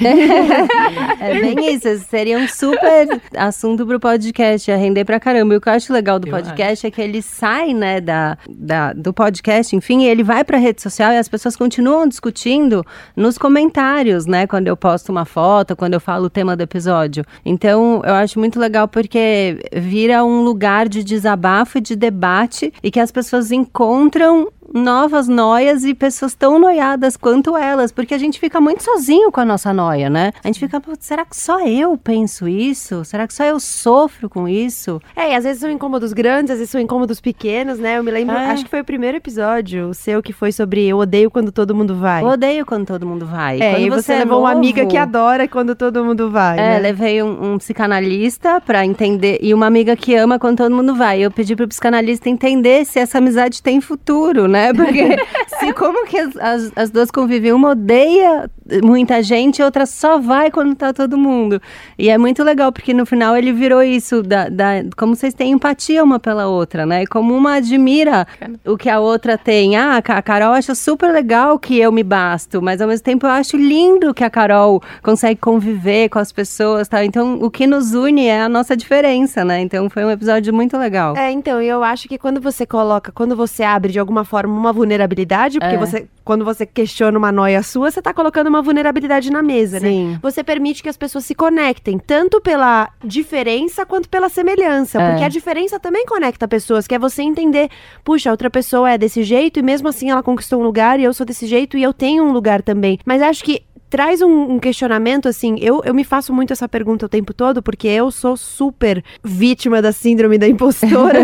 É bem isso, seria um super assunto pro podcast, ia render pra caramba. E o que eu acho legal do eu podcast acho. é que ele sai, né, da, da, do podcast, enfim, e ele vai pra rede social e as pessoas continuam discutindo nos comentários, né, quando eu posto uma foto, quando eu falo o tema do episódio. Então, eu acho muito legal porque vira um lugar de desabafo e de debate e que as pessoas encontram novas noias e pessoas tão noiadas quanto elas, porque a gente fica muito sozinho com a nossa noia, né? A gente fica, será que só eu penso isso? Será que só eu sofro com isso? É, e às vezes são incômodos grandes, às vezes são incômodos pequenos, né? Eu me lembro, é. acho que foi o primeiro episódio, o seu, que foi sobre eu odeio quando todo mundo vai. Eu odeio quando todo mundo vai. É, quando e você, você levou é uma amiga que adora quando todo mundo vai, É, né? levei um, um psicanalista pra entender, e uma amiga que ama quando todo mundo vai. Eu pedi pro psicanalista entender se essa amizade tem futuro, né? Porque se, como que as, as, as duas convivem? Uma odeia muita gente, outra só vai quando tá todo mundo. E é muito legal, porque no final ele virou isso, da, da, como vocês têm empatia uma pela outra, né? E como uma admira o que a outra tem. Ah, a Carol acha super legal que eu me basto, mas ao mesmo tempo eu acho lindo que a Carol consegue conviver com as pessoas, tá? Então, o que nos une é a nossa diferença, né? Então, foi um episódio muito legal. É, então, eu acho que quando você coloca, quando você abre de alguma forma uma vulnerabilidade, porque é. você, quando você questiona uma noia sua, você tá colocando uma vulnerabilidade na mesa, Sim. né? Você permite que as pessoas se conectem, tanto pela diferença quanto pela semelhança. É. Porque a diferença também conecta pessoas, que é você entender, puxa, outra pessoa é desse jeito e mesmo assim ela conquistou um lugar e eu sou desse jeito e eu tenho um lugar também. Mas acho que traz um, um questionamento, assim, eu, eu me faço muito essa pergunta o tempo todo, porque eu sou super vítima da síndrome da impostora,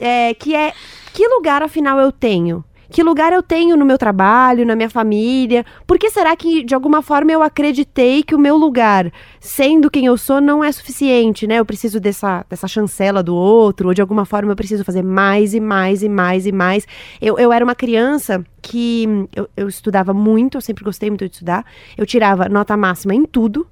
é, que é, que lugar afinal eu tenho? Que lugar eu tenho no meu trabalho, na minha família? Por que será que, de alguma forma, eu acreditei que o meu lugar, sendo quem eu sou, não é suficiente, né? Eu preciso dessa, dessa chancela do outro, ou de alguma forma eu preciso fazer mais e mais e mais e mais. Eu, eu era uma criança que... Eu, eu estudava muito, eu sempre gostei muito de estudar. Eu tirava nota máxima em tudo.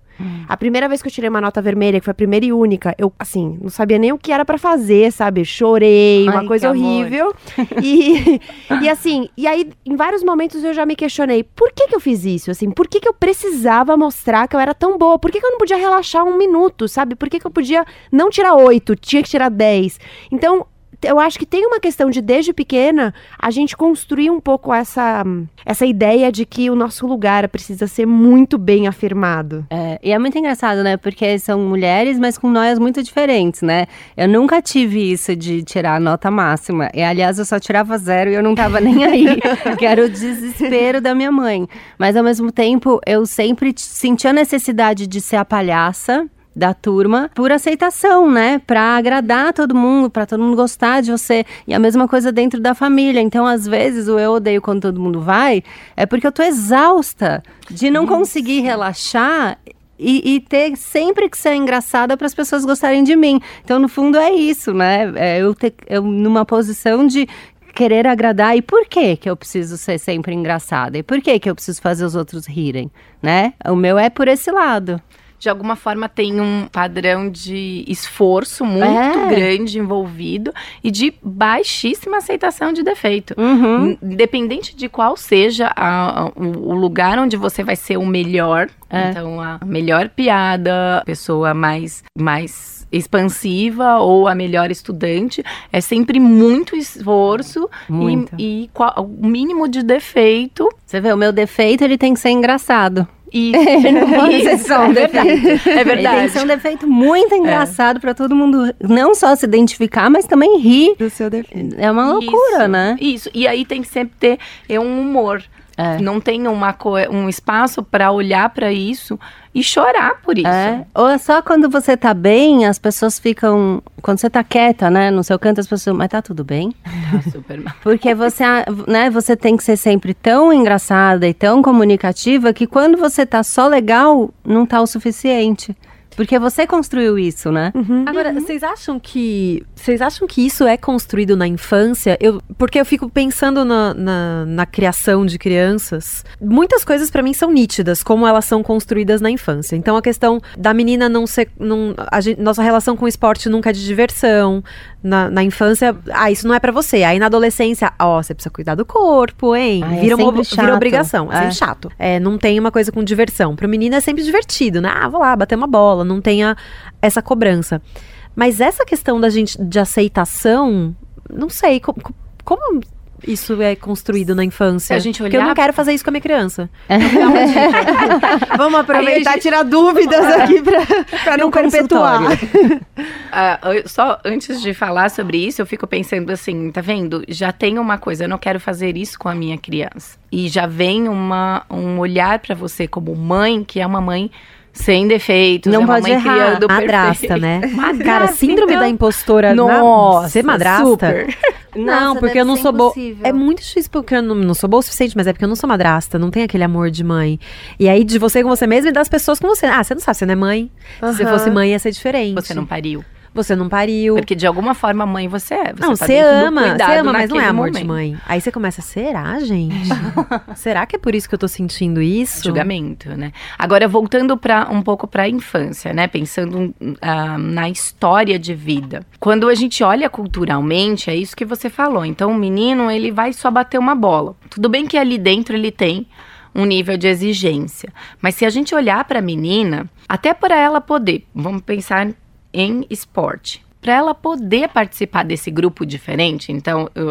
A primeira vez que eu tirei uma nota vermelha, que foi a primeira e única, eu, assim, não sabia nem o que era pra fazer, sabe? Chorei, uma Ai, coisa horrível. E, e assim, e aí, em vários momentos eu já me questionei, por que que eu fiz isso? Assim, por que que eu precisava mostrar que eu era tão boa? Por que que eu não podia relaxar um minuto, sabe? Por que que eu podia não tirar oito, tinha que tirar dez? Então... eu acho que tem uma questão de, desde pequena, a gente construir um pouco essa, essa ideia de que o nosso lugar precisa ser muito bem afirmado. É, e é muito engraçado, né? Porque são mulheres, mas com noias muito diferentes, né? Eu nunca tive isso de tirar a nota máxima. E, aliás, eu só tirava zero e eu não tava nem aí. Que era o desespero da minha mãe. Mas, ao mesmo tempo, eu sempre senti a necessidade de ser a palhaça da turma, por aceitação, né? Pra agradar todo mundo, pra todo mundo gostar de você. E a mesma coisa dentro da família. Então, às vezes, o eu odeio quando todo mundo vai, é porque eu tô exausta de não conseguir relaxar e, e ter sempre que ser engraçada para as pessoas gostarem de mim. Então, no fundo, é isso, né? É eu, ter, eu numa posição de querer agradar. E por que que eu preciso ser sempre engraçada? E por que que eu preciso fazer os outros rirem, né? O meu é por esse lado. De alguma forma tem um padrão de esforço muito é. grande envolvido e de baixíssima aceitação de defeito. Uhum. Independente de qual seja a, a, o lugar onde você vai ser o melhor. É. Então, a melhor piada, a pessoa mais, mais expansiva ou a melhor estudante, é sempre muito esforço muito. e, e qual, o mínimo de defeito. Você vê, o meu defeito ele tem que ser engraçado. E não pode ser só um defeito. É verdade. Tem que ser um defeito muito engraçado é. pra todo mundo não só se identificar, mas também rir. Do seu defeito. É uma loucura, isso, né? Isso. E aí tem que sempre ter um humor. É. Não tem uma co- um espaço para olhar para isso e chorar por isso. É. Ou é só quando você tá bem, as pessoas ficam... Quando você tá quieta, né? No seu canto, as pessoas... Mas tá tudo bem? Tá super mal. Porque você, né, você tem que ser sempre tão engraçada e tão comunicativa que quando você tá só legal, não tá o suficiente. Porque você construiu isso, né? Uhum. Agora, vocês acham que... Vocês acham que isso é construído na infância? Eu, porque eu fico pensando na, na, na criação de crianças. Muitas coisas pra mim são nítidas, como elas são construídas na infância. Então, a questão da menina não ser... Não, a gente, nossa relação com o esporte nunca é de diversão. Na, na infância, ah, isso não é pra você. Aí, na adolescência, ó, oh, você precisa cuidar do corpo, hein? Ah, vira, é uma, vira obrigação. É, é sempre chato. É, não tem uma coisa com diversão. Pro menino é sempre divertido, né? Ah, vou lá, bater uma bola. Não tenha essa cobrança. Mas essa questão da gente, de aceitação, não sei, como, como isso é construído na infância. A gente olhar... Porque eu não quero fazer isso com a minha criança. Vamos aproveitar e gente... tirar dúvidas aqui para não perpetuar. uh, só antes de falar sobre isso, eu fico pensando assim, tá vendo? Já tem uma coisa, eu não quero fazer isso com a minha criança. E já vem uma, um olhar para você como mãe, que é uma mãe... sem defeitos, não é pode mãe errar. Madrasta, perfeito. Né? Madrasta, cara, síndrome então... da impostora. Nossa, ser madrasta? Super. Não, nossa, porque eu não sou boa. É muito difícil, porque eu não, não sou boa o suficiente, mas é porque eu não sou madrasta, não tem aquele amor de mãe. E aí, de você com você mesma e das pessoas com você. Ah, você não sabe, você não é mãe. Uhum. Se você fosse mãe, ia ser diferente. Você não pariu. Você não pariu. Porque de alguma forma mãe você é. Você não, tá você ama, você ama, mas não é amor momento. De mãe. Aí você começa, será, gente? Será que é por isso que eu tô sentindo isso? Julgamento, né? Agora, voltando pra, um pouco pra infância, né? Pensando uh, na história de vida. Quando a gente olha culturalmente, é isso que você falou. Então, o menino, ele vai só bater uma bola. Tudo bem que ali dentro ele tem... um nível de exigência. Mas se a gente olhar pra menina, até pra ela poder... Vamos pensar... em esporte, para ela poder participar desse grupo diferente. Então, eu,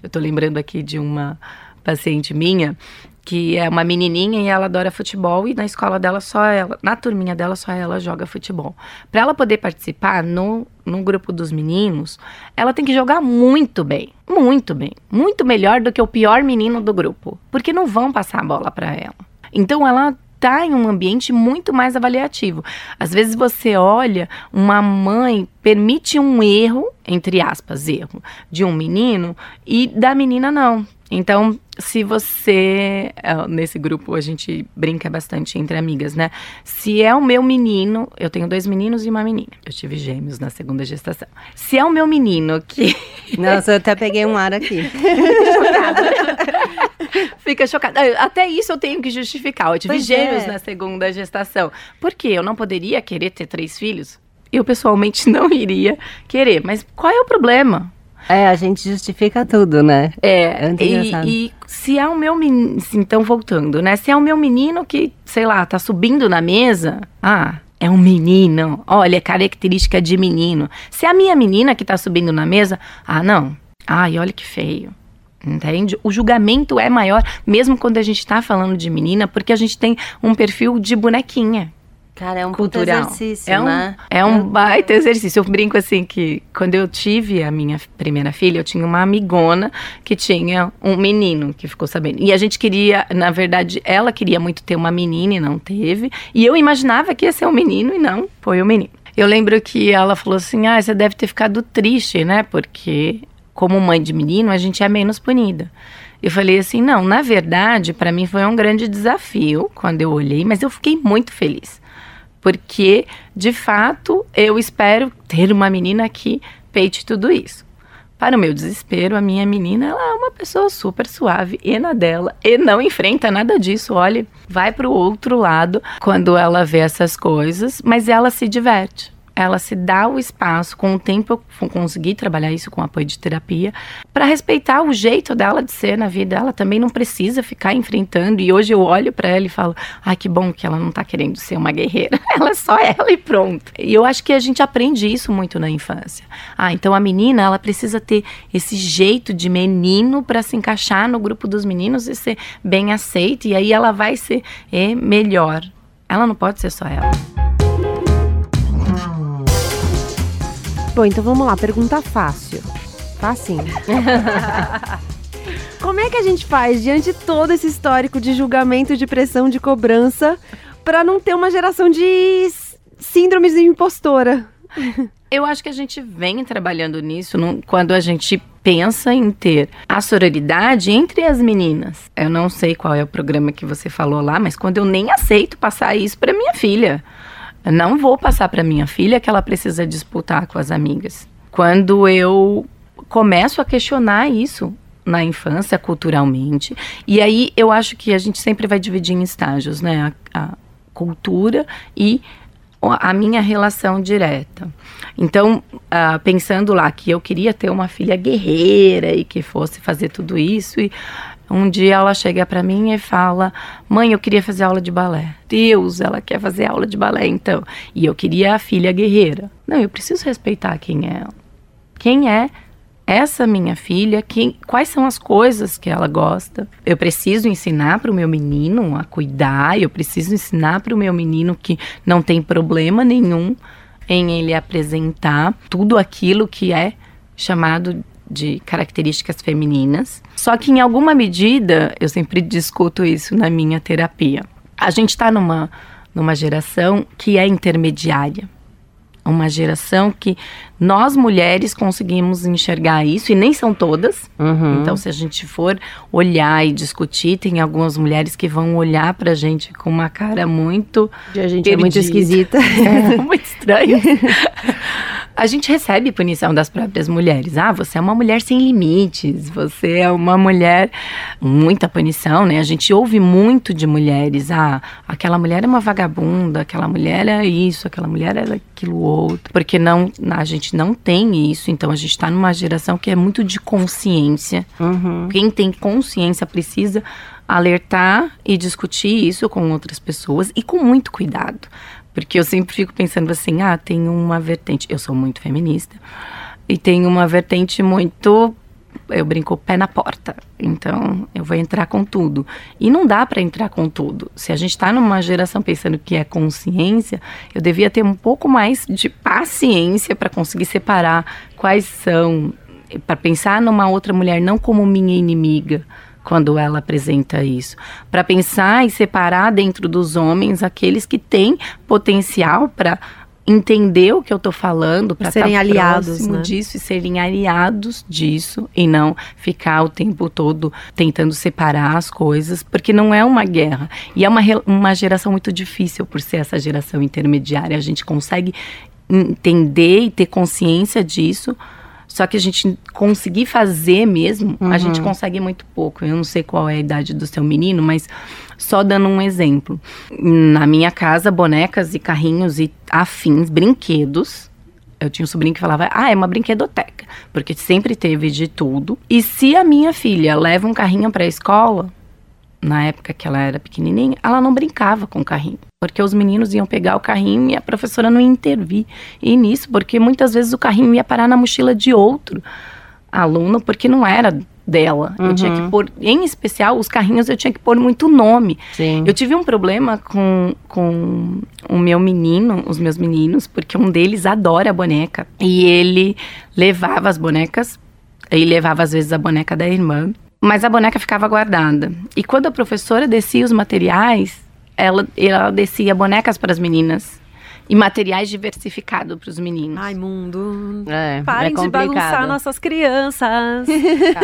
eu tô lembrando aqui de uma paciente minha, que é uma menininha e ela adora futebol, e na escola dela só ela, na turminha dela só ela joga futebol. Para ela poder participar no, no grupo dos meninos, ela tem que jogar muito bem, muito bem, muito melhor do que o pior menino do grupo, porque não vão passar a bola para ela. Então, ela... tá em um ambiente muito mais avaliativo. Às vezes você olha, uma mãe permite um erro, entre aspas, erro, de um menino e da menina não. Então, se você... Nesse grupo a gente brinca bastante entre amigas, né? Se é o meu menino... Eu tenho dois meninos e uma menina. Eu tive gêmeos na segunda gestação. Se é o meu menino que... Nossa, eu até peguei um ar aqui. Chocada. Fica chocada. Até isso eu tenho que justificar. Eu tive pois gêmeos é. na segunda gestação. Por quê? Eu não poderia querer ter três filhos? Eu, pessoalmente, não iria querer. Mas qual é o problema? É, a gente justifica tudo, né? É, é e, e se é o meu menino... Então, voltando, né? Se é o meu menino que, sei lá, tá subindo na mesa... Ah, é um menino. Olha, é característica de menino. Se é a minha menina que tá subindo na mesa... Ah, não. Ai, olha que feio. Entende? O julgamento é maior, mesmo quando a gente tá falando de menina, porque a gente tem um perfil de bonequinha. Cara, é um cultural. Puta exercício, é um, né? É um baita exercício. Eu brinco assim que quando eu tive a minha primeira filha, eu tinha uma amigona que tinha um menino que ficou sabendo. E a gente queria, na verdade, ela queria muito ter uma menina e não teve. E eu imaginava que ia ser um menino e não foi um menino. Eu lembro que ela falou assim, ah, você deve ter ficado triste, né? Porque como mãe de menino, a gente é menos punida. Eu falei assim, não, na verdade, para mim foi um grande desafio quando eu olhei, mas eu fiquei muito feliz. Porque, de fato, eu espero ter uma menina que peite tudo isso. Para o meu desespero, a minha menina, ela é uma pessoa super suave, e na dela, e não enfrenta nada disso. Olha, vai para o outro lado quando ela vê essas coisas, mas ela se diverte. Ela se dá o espaço, com o tempo eu consegui trabalhar isso com apoio de terapia, para respeitar o jeito dela de ser na vida. Ela também não precisa ficar enfrentando. E hoje eu olho para ela e falo, ai, que bom que ela não tá querendo ser uma guerreira. Ela é só ela e pronto. E eu acho que a gente aprende isso muito na infância. Ah, então a menina, ela precisa ter esse jeito de menino para se encaixar no grupo dos meninos e ser bem aceita. E aí ela vai ser é, melhor. Ela não pode ser só ela. Bom, então vamos lá, pergunta fácil. Facinho. Como é que a gente faz, diante de todo esse histórico de julgamento, de pressão, de cobrança, para não ter uma geração de síndromes de impostora? Eu acho que a gente vem trabalhando nisso no, quando a gente pensa em ter a sororidade entre as meninas. Eu não sei qual é o programa que você falou lá, mas quando eu nem aceito passar isso para minha filha. Eu não vou passar para minha filha que ela precisa disputar com as amigas. Quando eu começo a questionar isso na infância, culturalmente, e aí eu acho que a gente sempre vai dividir em estágios, né? A, a cultura e a minha relação direta. Então, uh, pensando lá que eu queria ter uma filha guerreira e que fosse fazer tudo isso, e um dia ela chega pra mim e fala, mãe, eu queria fazer aula de balé. Deus, ela quer fazer aula de balé, então. E eu queria a filha guerreira. Não, eu preciso respeitar quem é ela. Quem é essa minha filha, quem, quais são as coisas que ela gosta. Eu preciso ensinar para o meu menino a cuidar, eu preciso ensinar para o meu menino que não tem problema nenhum em ele apresentar tudo aquilo que é chamado de características femininas. Só que em alguma medida, eu sempre discuto isso na minha terapia. A gente está numa, numa geração que é intermediária. Uma geração que nós mulheres conseguimos enxergar isso, e nem são todas. Uhum. Então, se a gente for olhar e discutir, tem algumas mulheres que vão olhar pra gente com uma cara muito... A gente perdida. É muito esquisita. É, muito estranha. A gente recebe punição das próprias mulheres. Ah, você é uma mulher sem limites, você é uma mulher... Muita punição, né? A gente ouve muito de mulheres. Ah, aquela mulher é uma vagabunda, aquela mulher é isso, aquela mulher é aquilo outro. Porque não, a gente não tem isso, então a gente está numa geração que é muito de consciência. Uhum. Quem tem consciência precisa alertar e discutir isso com outras pessoas e com muito cuidado. Porque eu sempre fico pensando assim, ah, tem uma vertente... Eu sou muito feminista. E tem uma vertente muito... Eu brinco, pé na porta. Então, eu vou entrar com tudo. E não dá para entrar com tudo. Se a gente está numa geração pensando que é consciência, eu devia ter um pouco mais de paciência para conseguir separar quais são... Para pensar numa outra mulher não como minha inimiga, quando ela apresenta isso, para pensar e separar dentro dos homens aqueles que têm potencial para entender o que eu estou falando, para serem tá aliados, né? Disso e serem aliados disso, e não ficar o tempo todo tentando separar as coisas, porque não é uma guerra, e é uma, uma geração muito difícil por ser essa geração intermediária. A gente consegue entender e ter consciência disso. Só que a gente conseguir fazer mesmo, uhum. a gente consegue muito pouco. Eu não sei qual é a idade do seu menino, mas só dando um exemplo. Na minha casa, bonecas e carrinhos e afins, brinquedos. Eu tinha um sobrinho que falava, ah, é uma brinquedoteca. Porque sempre teve de tudo. E se a minha filha leva um carrinho para a escola, na época que ela era pequenininha, ela não brincava com o carrinho. Porque os meninos iam pegar o carrinho e a professora não ia intervir. E nisso, porque muitas vezes o carrinho ia parar na mochila de outro aluno, porque não era dela. Uhum. Eu tinha que pôr, em especial, os carrinhos eu tinha que pôr muito nome. Sim. Eu tive um problema com, com o meu menino, os meus meninos, porque um deles adora a boneca. E ele levava as bonecas, ele levava às vezes a boneca da irmã, mas a boneca ficava guardada. E quando a professora descia os materiais... Ela, ela descia bonecas para as meninas e materiais diversificados para os meninos. Ai, mundo. É, Parem é de bagunçar nossas crianças.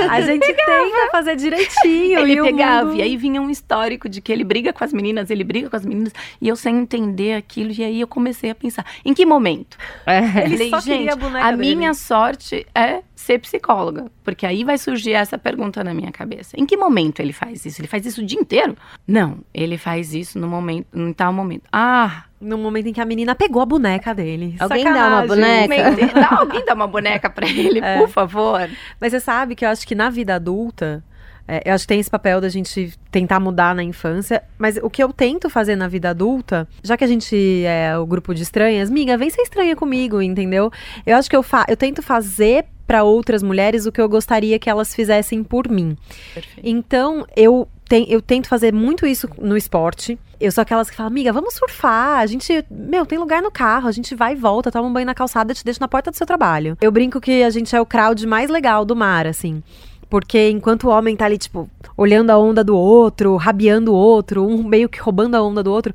A gente tem que fazer direitinho. Ele e pegava. Mundo... E aí vinha um histórico de que ele briga com as meninas, ele briga com as meninas. E eu sem entender aquilo. E aí eu comecei a pensar, em que momento? É. Ele Falei, só gente, queria a boneca A dele. Minha sorte é ser psicóloga. Porque aí vai surgir essa pergunta na minha cabeça. Em que momento ele faz isso? Ele faz isso o dia inteiro? Não, ele faz isso no momento, em tal momento. Ah... No momento em que a menina pegou a boneca dele. Alguém Sacanagem. dá uma boneca? Dá, alguém dá uma boneca pra ele, é. por favor. Mas você sabe que eu acho que na vida adulta, é, eu acho que tem esse papel da gente tentar mudar na infância. Mas o que eu tento fazer na vida adulta, já que a gente é o grupo de estranhas, miga, vem ser estranha comigo, entendeu? Eu acho que eu, fa- eu tento fazer pra outras mulheres o que eu gostaria que elas fizessem por mim. Perfeito. Então, eu... Tem, eu tento fazer muito isso no esporte. Eu sou aquelas que falam, amiga, vamos surfar. A gente, meu, tem lugar no carro. A gente vai e volta, toma um banho na calçada, te deixa na porta do seu trabalho. Eu brinco que a gente é o crowd mais legal do mar, assim. Porque enquanto o homem tá ali, tipo, olhando a onda do outro, rabiando o outro, um meio que roubando a onda do outro...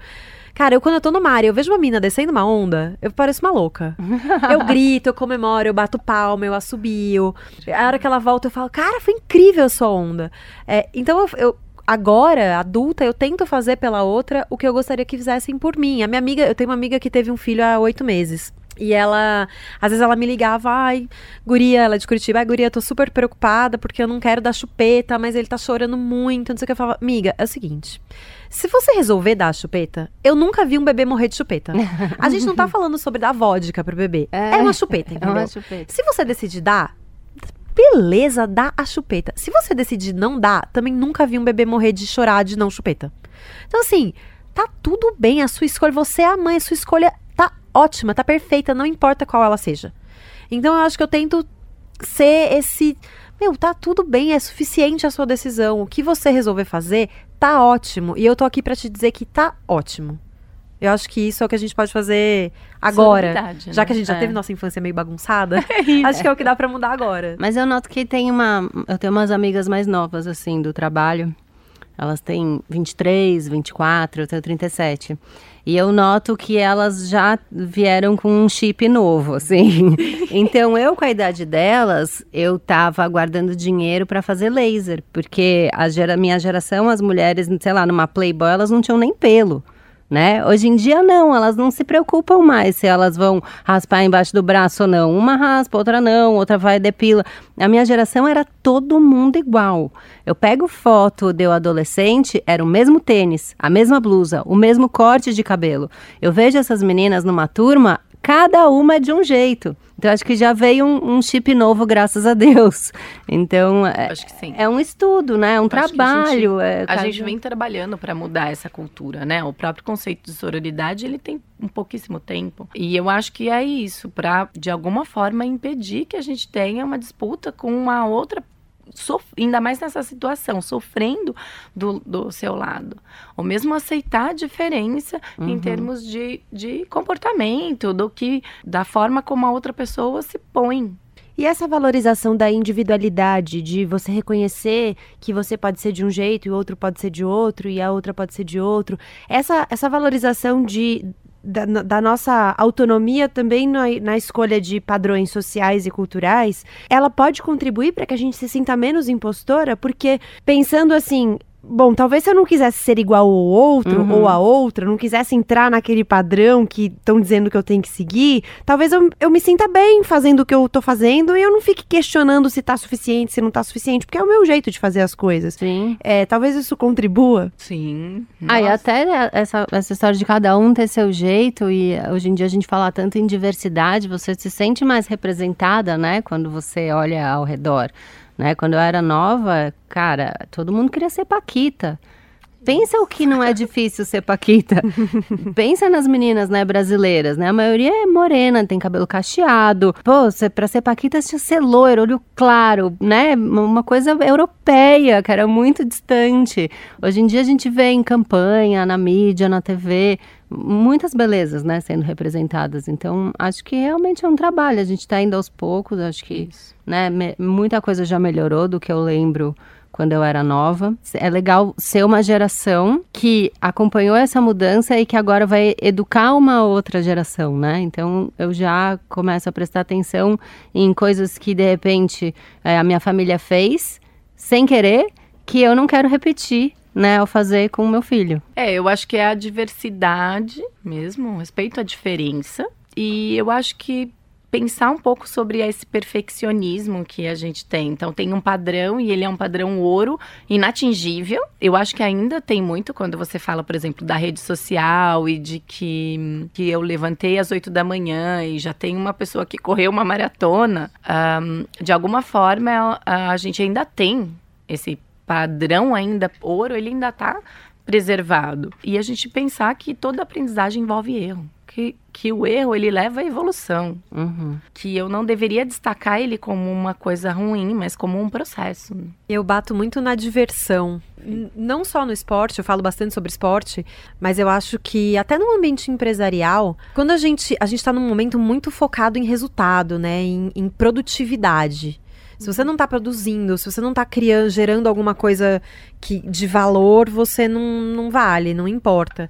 Cara, eu quando eu tô no mar e eu vejo uma mina descendo uma onda, eu pareço uma louca. Eu grito, eu comemoro, eu bato palma, eu assobio. A hora que ela volta, eu falo, cara, foi incrível a sua onda. É, então eu... eu Agora, adulta, eu tento fazer pela outra o que eu gostaria que fizessem por mim. A minha amiga, eu tenho uma amiga que teve um filho há oito meses. E ela, às vezes ela me ligava, ai, guria, ela é de Curitiba, ai, guria, tô super preocupada porque eu não quero dar chupeta, mas ele tá chorando muito, não sei o que. Eu falava, amiga, é o seguinte, se você resolver dar chupeta, eu nunca vi um bebê morrer de chupeta. A gente não tá falando sobre dar vodka pro bebê, é, é uma chupeta, entendeu? É uma chupeta. Se você decidir dar... Beleza, dá a chupeta. Se você decidir não dar, também nunca vi um bebê morrer de chorar de não chupeta. Então assim, tá tudo bem, a sua escolha, você é a mãe, a sua escolha tá ótima, tá perfeita, não importa qual ela seja. Então eu acho que eu tento ser esse... Meu, tá tudo bem, é suficiente a sua decisão. O que você resolver fazer, tá ótimo. E eu tô aqui pra te dizer que tá ótimo. Eu acho que isso é o que a gente pode fazer agora. Solidariedade, já, né? Que a gente já é. teve nossa infância meio bagunçada. É, acho que é o que dá pra mudar agora. Mas eu noto que tem uma... Eu tenho umas amigas mais novas, assim, do trabalho. Elas têm vinte e três, vinte e quatro, eu tenho trinta e sete. E eu noto que elas já vieram com um chip novo, assim. Então, eu, com a idade delas, eu tava guardando dinheiro para fazer laser. Porque a gera, minha geração, as mulheres, sei lá, numa Playboy, elas não tinham nem pelo, né? Hoje em dia, não. Elas não se preocupam mais se elas vão raspar embaixo do braço ou não. Uma raspa, outra não, outra vai e depila. A minha geração era todo mundo igual. Eu pego foto de eu adolescente, era o mesmo tênis, a mesma blusa, o mesmo corte de cabelo. Eu vejo essas meninas numa turma, cada uma é de um jeito. Então, acho que já veio um, um chip novo, graças a Deus. Então, é, acho que sim. É um estudo, né? É um acho trabalho. A gente, é, a gente vem trabalhando para mudar essa cultura, né? O próprio conceito de sororidade, ele tem um pouquíssimo tempo. E eu acho que é isso, para, de alguma forma, impedir que a gente tenha uma disputa com uma outra Sof... ainda mais nessa situação, sofrendo do, do seu lado. Ou mesmo aceitar a diferença, uhum, em termos de, de comportamento, do que, da forma como a outra pessoa se põe. E essa valorização da individualidade, de você reconhecer que você pode ser de um jeito e o outro pode ser de outro e a outra pode ser de outro, essa, essa valorização de... Da, da nossa autonomia também na, na escolha de padrões sociais e culturais, ela pode contribuir para que a gente se sinta menos impostora, porque pensando assim, bom, talvez se eu não quisesse ser igual ao outro, uhum, ou a outra, não quisesse entrar naquele padrão que estão dizendo que eu tenho que seguir, talvez eu, eu me sinta bem fazendo o que eu tô fazendo e eu não fique questionando se tá suficiente, se não tá suficiente, porque é o meu jeito de fazer as coisas. Sim. É, talvez isso contribua. Sim. Aí ah, até essa, essa história de cada um ter seu jeito, e hoje em dia a gente fala tanto em diversidade, você se sente mais representada, né, quando você olha ao redor. Né? Quando eu era nova, cara, todo mundo queria ser paquita. Pensa o que não é difícil ser paquita. Pensa nas meninas, né, brasileiras, né? A maioria é morena, tem cabelo cacheado. Pô, cê, pra ser paquita tinha que ser loiro, olho claro, né? Uma coisa europeia, que era muito distante. Hoje em dia a gente vê em campanha, na mídia, na T V, muitas belezas, né, sendo representadas. Então, acho que realmente é um trabalho. A gente tá indo aos poucos, acho que, né, me, muita coisa já melhorou do que eu lembro quando eu era nova. É legal ser uma geração que acompanhou essa mudança e que agora vai educar uma outra geração, né? Então, eu já começo a prestar atenção em coisas que, de repente, é, a minha família fez, sem querer, que eu não quero repetir, né, ao fazer com o meu filho. É, eu acho que é a diversidade mesmo, respeito à diferença. E eu acho que pensar um pouco sobre esse perfeccionismo que a gente tem. Então, tem um padrão e ele é um padrão ouro, inatingível. Eu acho que ainda tem muito quando você fala, por exemplo, da rede social e de que, que eu levantei às oito da manhã e já tem uma pessoa que correu uma maratona. Um, de alguma forma, a, a gente ainda tem esse padrão ainda ouro, ele ainda está preservado. E a gente pensar que toda aprendizagem envolve erro. Que, que o erro, ele leva à evolução. Uhum. Que eu não deveria destacar ele como uma coisa ruim, mas como um processo. Eu bato muito na diversão. N- não só no esporte, eu falo bastante sobre esporte, mas eu acho que até no ambiente empresarial, quando a gente a gente tá num momento muito focado em resultado, né? Em, em produtividade. Se você não está produzindo, se você não está criando, gerando alguma coisa que, de valor, você não, não vale, não importa.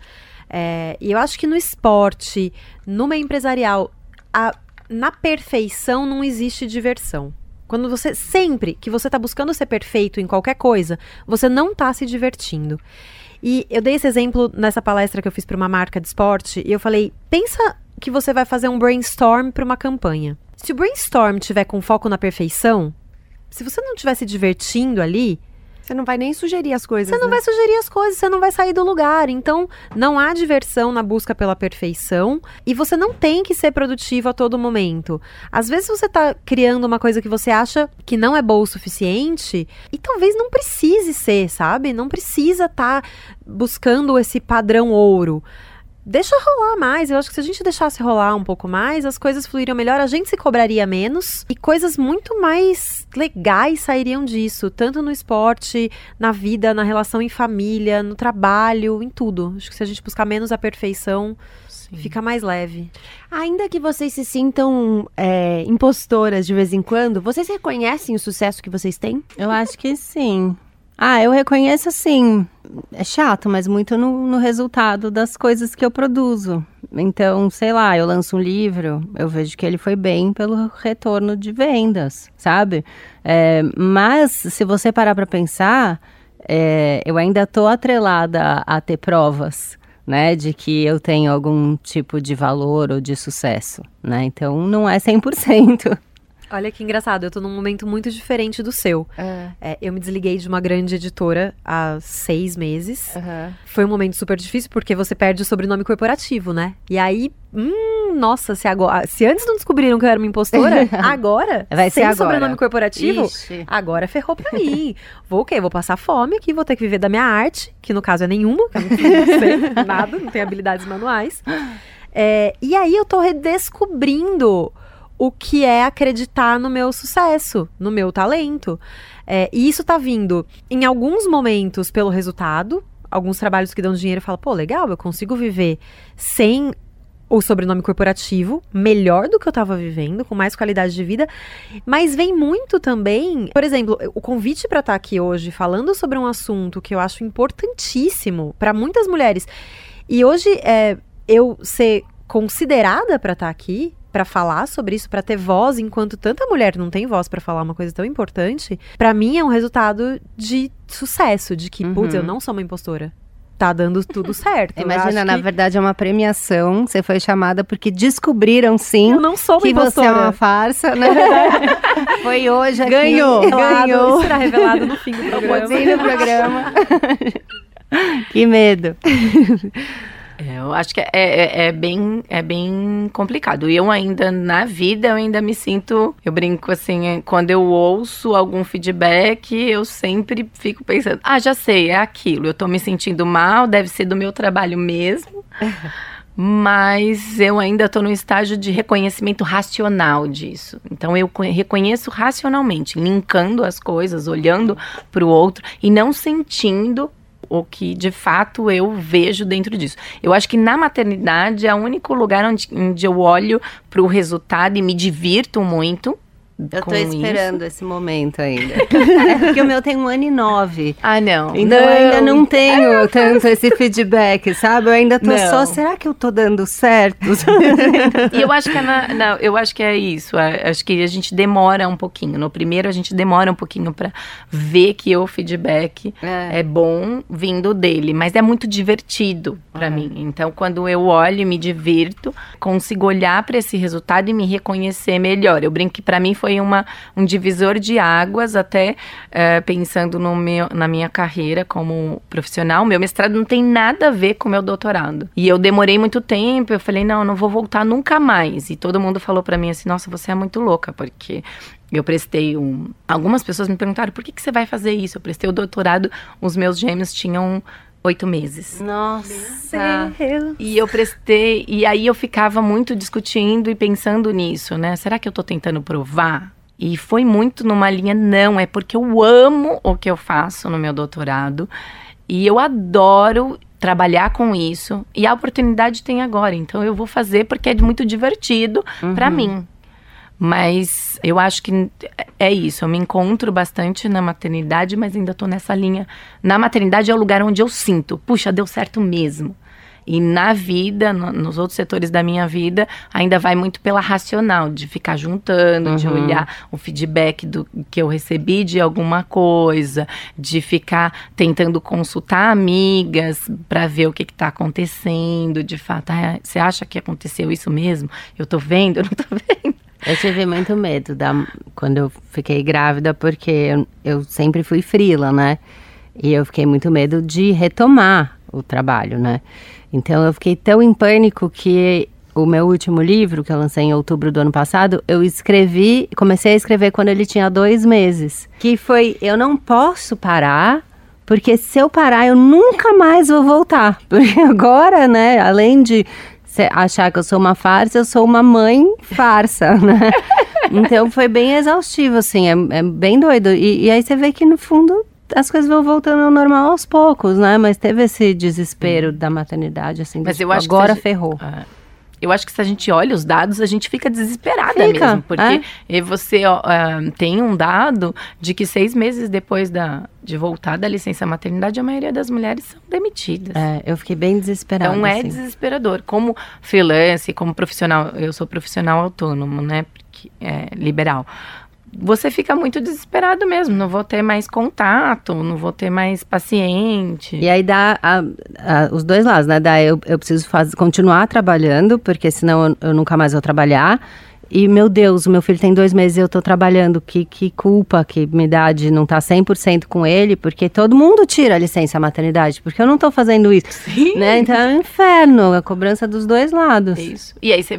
É, e eu acho que no esporte, no meio empresarial, a, na perfeição não existe diversão. Quando você, sempre que você está buscando ser perfeito em qualquer coisa, você não está se divertindo. E eu dei esse exemplo nessa palestra que eu fiz para uma marca de esporte, e eu falei, pensa que você vai fazer um brainstorm para uma campanha. Se o brainstorm tiver com foco na perfeição, se você não estiver se divertindo ali, você não vai nem sugerir as coisas, Você não né? vai sugerir as coisas, você não vai sair do lugar. Então, não há diversão na busca pela perfeição. E você não tem que ser produtivo a todo momento. Às vezes, você está criando uma coisa que você acha que não é boa o suficiente. E talvez não precise ser, sabe? Não precisa estar tá buscando esse padrão ouro. deixa rolar mais. Eu acho que se a gente deixasse rolar um pouco mais, as coisas fluiriam melhor, a gente se cobraria menos e coisas muito mais legais sairiam disso, tanto no esporte, na vida, na relação em família, no trabalho, em tudo. Acho que se a gente buscar menos a perfeição, sim, fica mais leve. Ainda que vocês se sintam é, impostoras de vez em quando, vocês reconhecem o sucesso que vocês têm? Eu acho que sim. Ah, eu reconheço, assim, é chato, mas muito no, no resultado das coisas que eu produzo. Então, sei lá, eu lanço um livro, eu vejo que ele foi bem pelo retorno de vendas, sabe? É, mas, se você parar para pensar, é, eu ainda tô atrelada a, a ter provas, né, de que eu tenho algum tipo de valor ou de sucesso, né? Então, não é cem por cento. Olha que engraçado, eu tô num momento muito diferente do seu. É. É, eu me desliguei de uma grande editora há seis meses. Uhum. Foi um momento super difícil, porque você perde o sobrenome corporativo, né? E aí, hum, nossa, se, agora, se antes não descobriram que eu era uma impostora, agora, vai ser sem agora. Sobrenome corporativo, ixi, agora ferrou pra mim. Vou o quê? Vou passar fome aqui, vou ter que viver da minha arte, que no caso é nenhuma, que eu não sei nada, não tenho habilidades manuais. É, e aí, eu tô redescobrindo o que é acreditar no meu sucesso, no meu talento. É, e isso tá vindo, em alguns momentos, pelo resultado. Alguns trabalhos que dão dinheiro, eu falo, pô, legal, eu consigo viver sem o sobrenome corporativo, melhor do que eu tava vivendo, com mais qualidade de vida. Mas vem muito também, por exemplo, o convite pra estar aqui hoje, falando sobre um assunto que eu acho importantíssimo pra muitas mulheres. E hoje, é, eu ser considerada pra estar aqui, pra falar sobre isso, pra ter voz, enquanto tanta mulher não tem voz pra falar uma coisa tão importante, pra mim é um resultado de sucesso, de que, uhum, putz, eu não sou uma impostora. Tá dando tudo certo. Imagina, na que... verdade, é uma premiação, você foi chamada porque descobriram, sim, eu não sou uma que impostora. Você é uma farsa, né? Foi hoje aqui. Ganhou, ganhou. Isso será revelado no fim do programa. No programa. Que medo. Eu acho que é, é, é, bem, é bem complicado. E eu ainda, na vida, eu ainda me sinto... Eu brinco assim, quando eu ouço algum feedback, eu sempre fico pensando... Ah, já sei, é aquilo. Eu tô me sentindo mal, deve ser do meu trabalho mesmo. Mas eu ainda tô num estágio de reconhecimento racional disso. Então, eu reconheço racionalmente, linkando as coisas, olhando pro outro e não sentindo... o que, de fato, eu vejo dentro disso. Eu acho que na maternidade é o único lugar onde, onde eu olho pro resultado e me divirto muito. Eu tô esperando isso. Esse momento ainda. É porque o meu tem um ano e nove. Ah, não. Então não. Eu ainda não tenho ah, não. tanto esse feedback, sabe? Eu ainda tô não. só, será que eu tô dando certo? E eu acho que é, na, não, eu acho que é isso. Eu acho que a gente demora um pouquinho. No primeiro, a gente demora um pouquinho pra ver que o feedback é, é bom vindo dele. Mas é muito divertido pra ah. mim. Então, quando eu olho e me divirto, consigo olhar pra esse resultado e me reconhecer melhor. Eu brinco que pra mim foi Uma, um divisor de águas, até é, pensando no meu, na minha carreira como profissional. Meu mestrado não tem nada a ver com meu doutorado. E eu demorei muito tempo, eu falei, não, não vou voltar nunca mais. E todo mundo falou pra mim assim, nossa, você é muito louca, porque... Eu prestei um... Algumas pessoas me perguntaram, por que, que você vai fazer isso? Eu prestei o doutorado, os meus gêmeos tinham... Oito meses. Nossa! E eu prestei... E aí eu ficava muito discutindo e pensando nisso, né? Será que eu tô tentando provar? E foi muito numa linha, não. É porque eu amo o que eu faço no meu doutorado. E eu adoro trabalhar com isso. E a oportunidade tem agora. Então, eu vou fazer porque é muito divertido uhum. pra mim. Mas eu acho que é isso, eu me encontro bastante na maternidade, mas ainda tô nessa linha. Na maternidade é o lugar onde eu sinto, puxa, deu certo mesmo. E na vida, no, nos outros setores da minha vida, ainda vai muito pela racional, de ficar juntando, uhum. de olhar o feedback do que eu recebi de alguma coisa, de ficar tentando consultar amigas para ver o que está acontecendo, de fato, você ah, acha que aconteceu isso mesmo? Eu tô vendo, eu não tô vendo. Eu tive muito medo da, quando eu fiquei grávida, porque eu, eu sempre fui freela, né? E eu fiquei muito medo de retomar o trabalho, né? Então, eu fiquei tão em pânico que o meu último livro, que eu lancei em outubro do ano passado, eu escrevi, comecei a escrever quando ele tinha dois meses. Que foi, eu não posso parar, Porque se eu parar, eu nunca mais vou voltar. Porque agora, né, além de achar que eu sou uma farsa, eu sou uma mãe farsa, né? Então foi bem exaustivo, assim, é, é bem doido. E, e aí você vê que no fundo as coisas vão voltando ao normal aos poucos, né? Mas teve esse desespero da maternidade, assim, mas de, eu tipo, acho agora que ferrou. Ah. Eu acho que se a gente olha os dados, a gente fica desesperada fica, mesmo. Porque é? você ó, uh, tem um dado de que seis meses depois da, de voltar da licença maternidade, a maioria das mulheres são demitidas. É, eu fiquei bem desesperada. Então, é assim. Desesperador. Como freelance, como profissional, eu sou profissional autônomo, né? Porque é liberal. Você fica muito desesperado mesmo, não vou ter mais contato, não vou ter mais paciente. E aí dá a, a, os dois lados, né? Dá eu, eu preciso faz, continuar trabalhando, porque senão eu, eu nunca mais vou trabalhar. E, meu Deus, o meu filho tem dois meses e eu tô trabalhando. Que, que culpa que me dá de não estar tá cem por cento com ele, porque todo mundo tira a licença maternidade, porque eu não tô fazendo isso. Sim. Né? Então é um inferno, a cobrança dos dois lados. Isso. E aí você,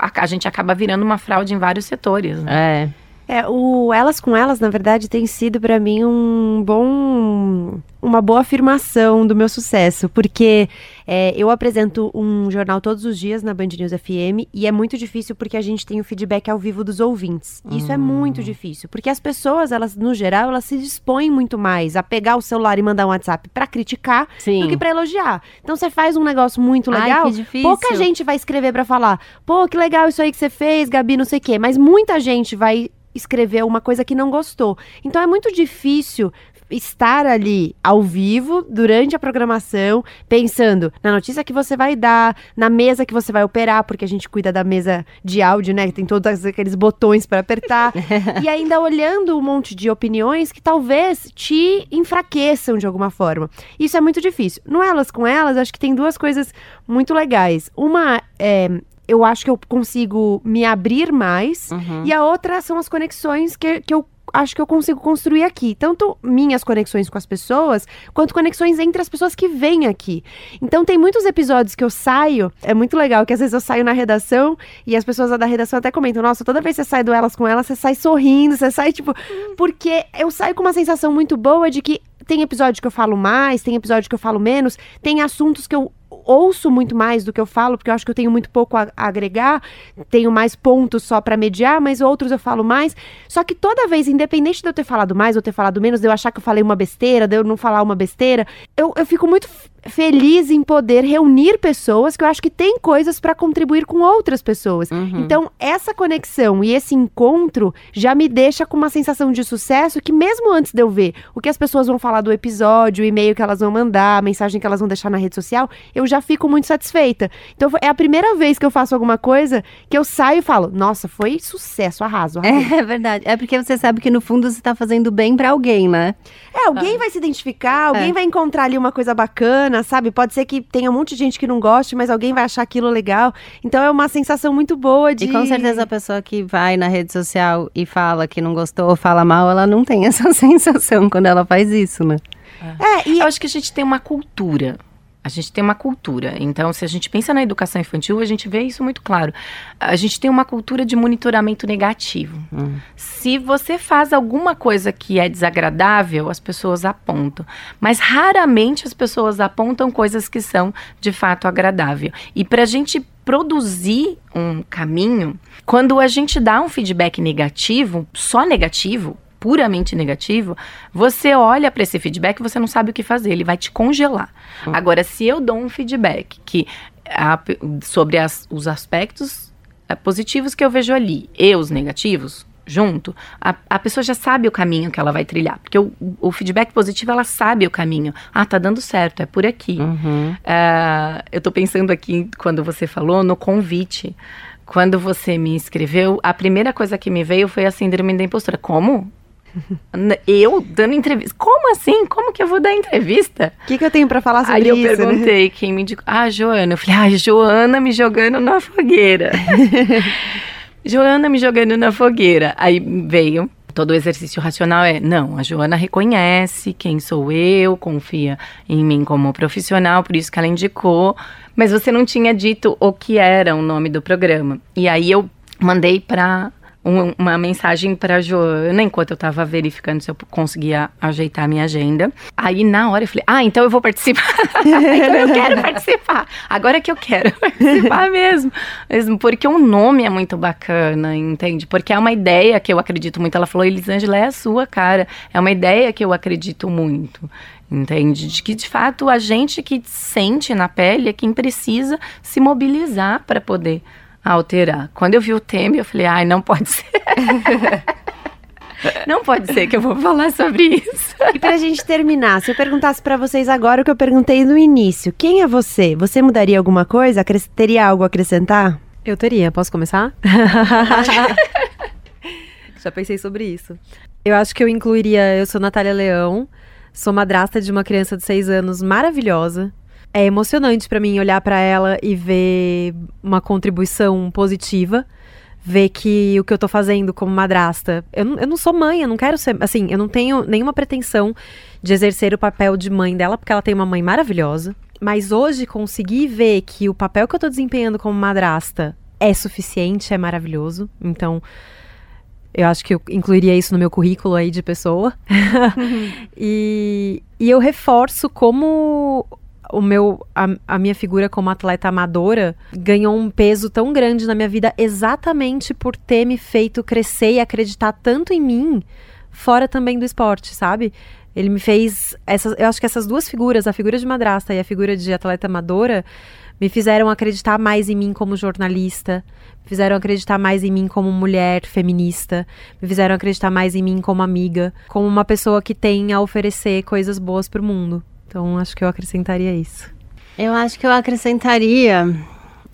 a, a gente acaba virando uma fraude em vários setores, né? É. É, o Elas com Elas, na verdade, tem sido para mim um bom, uma boa afirmação do meu sucesso, porque é, eu apresento um jornal todos os dias na Band News F M e é muito difícil porque a gente tem o feedback ao vivo dos ouvintes. Isso hum. é muito difícil, porque as pessoas, elas no geral, elas se dispõem muito mais a pegar o celular e mandar um WhatsApp para criticar Sim. do que para elogiar. Então você faz um negócio muito legal, Ai, que pouca gente vai escrever para falar, pô, que legal isso aí que você fez, Gabi, não sei o quê, mas muita gente vai escrever uma coisa que não gostou. Então é muito difícil estar ali ao vivo, durante a programação, pensando na notícia que você vai dar, na mesa que você vai operar, porque a gente cuida da mesa de áudio, né, que tem todos aqueles botões para apertar, e ainda olhando um monte de opiniões que talvez te enfraqueçam de alguma forma. Isso é muito difícil. No Elas com Elas, acho que tem duas coisas muito legais. Uma é... eu acho que eu consigo me abrir mais. Uhum. E a outra são as conexões que, que eu acho que eu consigo construir aqui. Tanto minhas conexões com as pessoas, quanto conexões entre as pessoas que vêm aqui. Então tem muitos episódios que eu saio. É muito legal que às vezes eu saio na redação e as pessoas da redação até comentam, nossa, toda vez que você sai do Elas com Elas, você sai sorrindo, você sai tipo... Porque eu saio com uma sensação muito boa de que tem episódio que eu falo mais, tem episódio que eu falo menos, tem assuntos que eu ouço muito mais do que eu falo, porque eu acho que eu tenho muito pouco a agregar, tenho mais pontos só pra mediar, mas outros eu falo mais. Só que toda vez, independente de eu ter falado mais ou ter falado menos, de eu achar que eu falei uma besteira, de eu não falar uma besteira, eu, eu fico muito f- feliz em poder reunir pessoas que eu acho que tem coisas pra contribuir com outras pessoas. Uhum. Então, essa conexão e esse encontro já me deixa com uma sensação de sucesso que mesmo antes de eu ver o que as pessoas vão falar do episódio, o e-mail que elas vão mandar, a mensagem que elas vão deixar na rede social, eu já já fico muito satisfeita. Então é a primeira vez que eu faço alguma coisa que eu saio e falo, nossa, foi sucesso, arraso, arraso. É verdade, é porque você sabe que no fundo você tá fazendo bem pra alguém, né? É, alguém ah. vai se identificar, alguém é. vai encontrar ali uma coisa bacana, sabe? Pode ser que tenha um monte de gente que não goste, mas alguém vai achar aquilo legal. Então é uma sensação muito boa de... E com certeza a pessoa que vai na rede social e fala que não gostou ou fala mal, ela não tem essa sensação quando ela faz isso, né? É, é e eu acho que a gente tem uma cultura... A gente tem uma cultura, então se a gente pensa na educação infantil, a gente vê isso muito claro. A gente tem uma cultura de monitoramento negativo. Hum. Se você faz alguma coisa que é desagradável, as pessoas apontam. Mas raramente as pessoas apontam coisas que são de fato agradáveis. E para a gente produzir um caminho, quando a gente dá um feedback negativo, só negativo, puramente negativo, você olha para esse feedback e você não sabe o que fazer, ele vai te congelar. Uhum. Agora, se eu dou um feedback que, a, sobre as, os aspectos a, positivos que eu vejo ali e os negativos junto, a, a pessoa já sabe o caminho que ela vai trilhar, porque o, o feedback positivo, ela sabe o caminho. Ah, tá dando certo, é por aqui. Uhum. Uh, eu tô pensando aqui, quando você falou, no convite. Quando você me inscreveu, a primeira coisa que me veio foi a síndrome da impostora. Como? Eu dando entrevista. Como assim? Como que eu vou dar entrevista? O que, que eu tenho pra falar sobre isso? Aí eu isso, perguntei, né? Quem me indicou? Ah, Joana. Eu falei, ah, Joana me jogando na fogueira. Joana me jogando na fogueira. Aí veio, todo o exercício racional é, não, a Joana reconhece quem sou eu, confia em mim como profissional, por isso que ela indicou. Mas você não tinha dito o que era o nome do programa. E aí eu mandei pra... um, uma mensagem pra Joana, enquanto eu tava verificando se eu conseguia ajeitar a minha agenda. Aí, na hora, eu falei, ah, então eu vou participar. Então eu quero participar. Agora que eu quero participar mesmo. Mesmo porque o nome é muito bacana, entende? Porque é uma ideia que eu acredito muito. Ela falou, Elisângela, é a sua cara. É uma ideia que eu acredito muito. Entende? De que, de fato, a gente que sente na pele é quem precisa se mobilizar para poder alterar. Quando eu vi o tema, eu falei, ai, não pode ser. Não pode ser que eu vou falar sobre isso. E pra gente terminar, se eu perguntasse pra vocês agora o que eu perguntei no início, quem é você? Você mudaria alguma coisa? Teria algo a acrescentar? Eu teria. Posso começar? Já pensei sobre isso. Eu acho que eu incluiria, eu sou Natália Leão, sou madrasta de uma criança de seis anos maravilhosa. É emocionante pra mim olhar pra ela e ver uma contribuição positiva. Ver que o que eu tô fazendo como madrasta... Eu não, eu não sou mãe, eu não quero ser... Assim, eu não tenho nenhuma pretensão de exercer o papel de mãe dela, porque ela tem uma mãe maravilhosa. Mas hoje, conseguir ver que o papel que eu tô desempenhando como madrasta é suficiente, é maravilhoso. Então, eu acho que eu incluiria isso no meu currículo aí de pessoa. Uhum. e, e eu reforço como... O meu, a, a minha figura como atleta amadora ganhou um peso tão grande na minha vida exatamente por ter me feito crescer e acreditar tanto em mim, fora também do esporte, sabe? Ele me fez... Essas, eu acho que essas duas figuras, a figura de madrasta e a figura de atleta amadora, me fizeram acreditar mais em mim como jornalista, me fizeram acreditar mais em mim como mulher feminista, me fizeram acreditar mais em mim como amiga, como uma pessoa que tem a oferecer coisas boas pro mundo. Então, acho que eu acrescentaria isso. Eu acho que eu acrescentaria...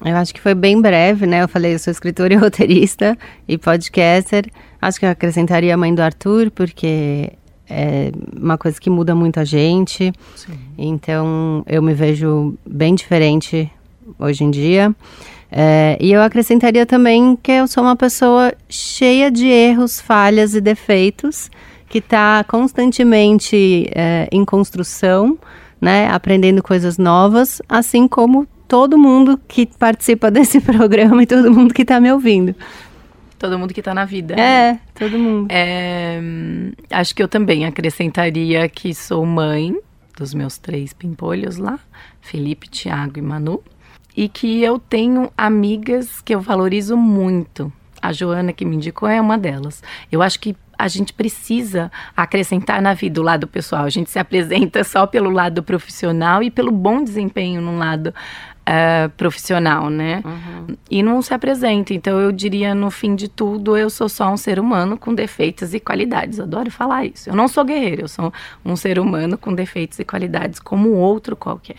Eu acho que foi bem breve, né? Eu falei, eu sou escritora e roteirista e podcaster. Acho que eu acrescentaria a mãe do Arthur, porque é uma coisa que muda muito a gente. Sim. Então, eu me vejo bem diferente hoje em dia. É, e eu acrescentaria também que eu sou uma pessoa cheia de erros, falhas e defeitos, que está constantemente é, em construção, né, aprendendo coisas novas, assim como todo mundo que participa desse programa e todo mundo que está me ouvindo. Todo mundo que está na vida. É, né? Todo mundo. É, acho que eu também acrescentaria que sou mãe dos meus três pimpolhos lá, Felipe, Thiago e Manu, e que eu tenho amigas que eu valorizo muito. A Joana, que me indicou, é uma delas. Eu acho que a gente precisa acrescentar na vida o lado pessoal. A gente se apresenta só pelo lado profissional e pelo bom desempenho no lado uh, profissional, né? Uhum. E não se apresenta. Então, eu diria, no fim de tudo, eu sou só um ser humano com defeitos e qualidades. Eu adoro falar isso. Eu não sou guerreira, eu sou um ser humano com defeitos e qualidades, como outro qualquer.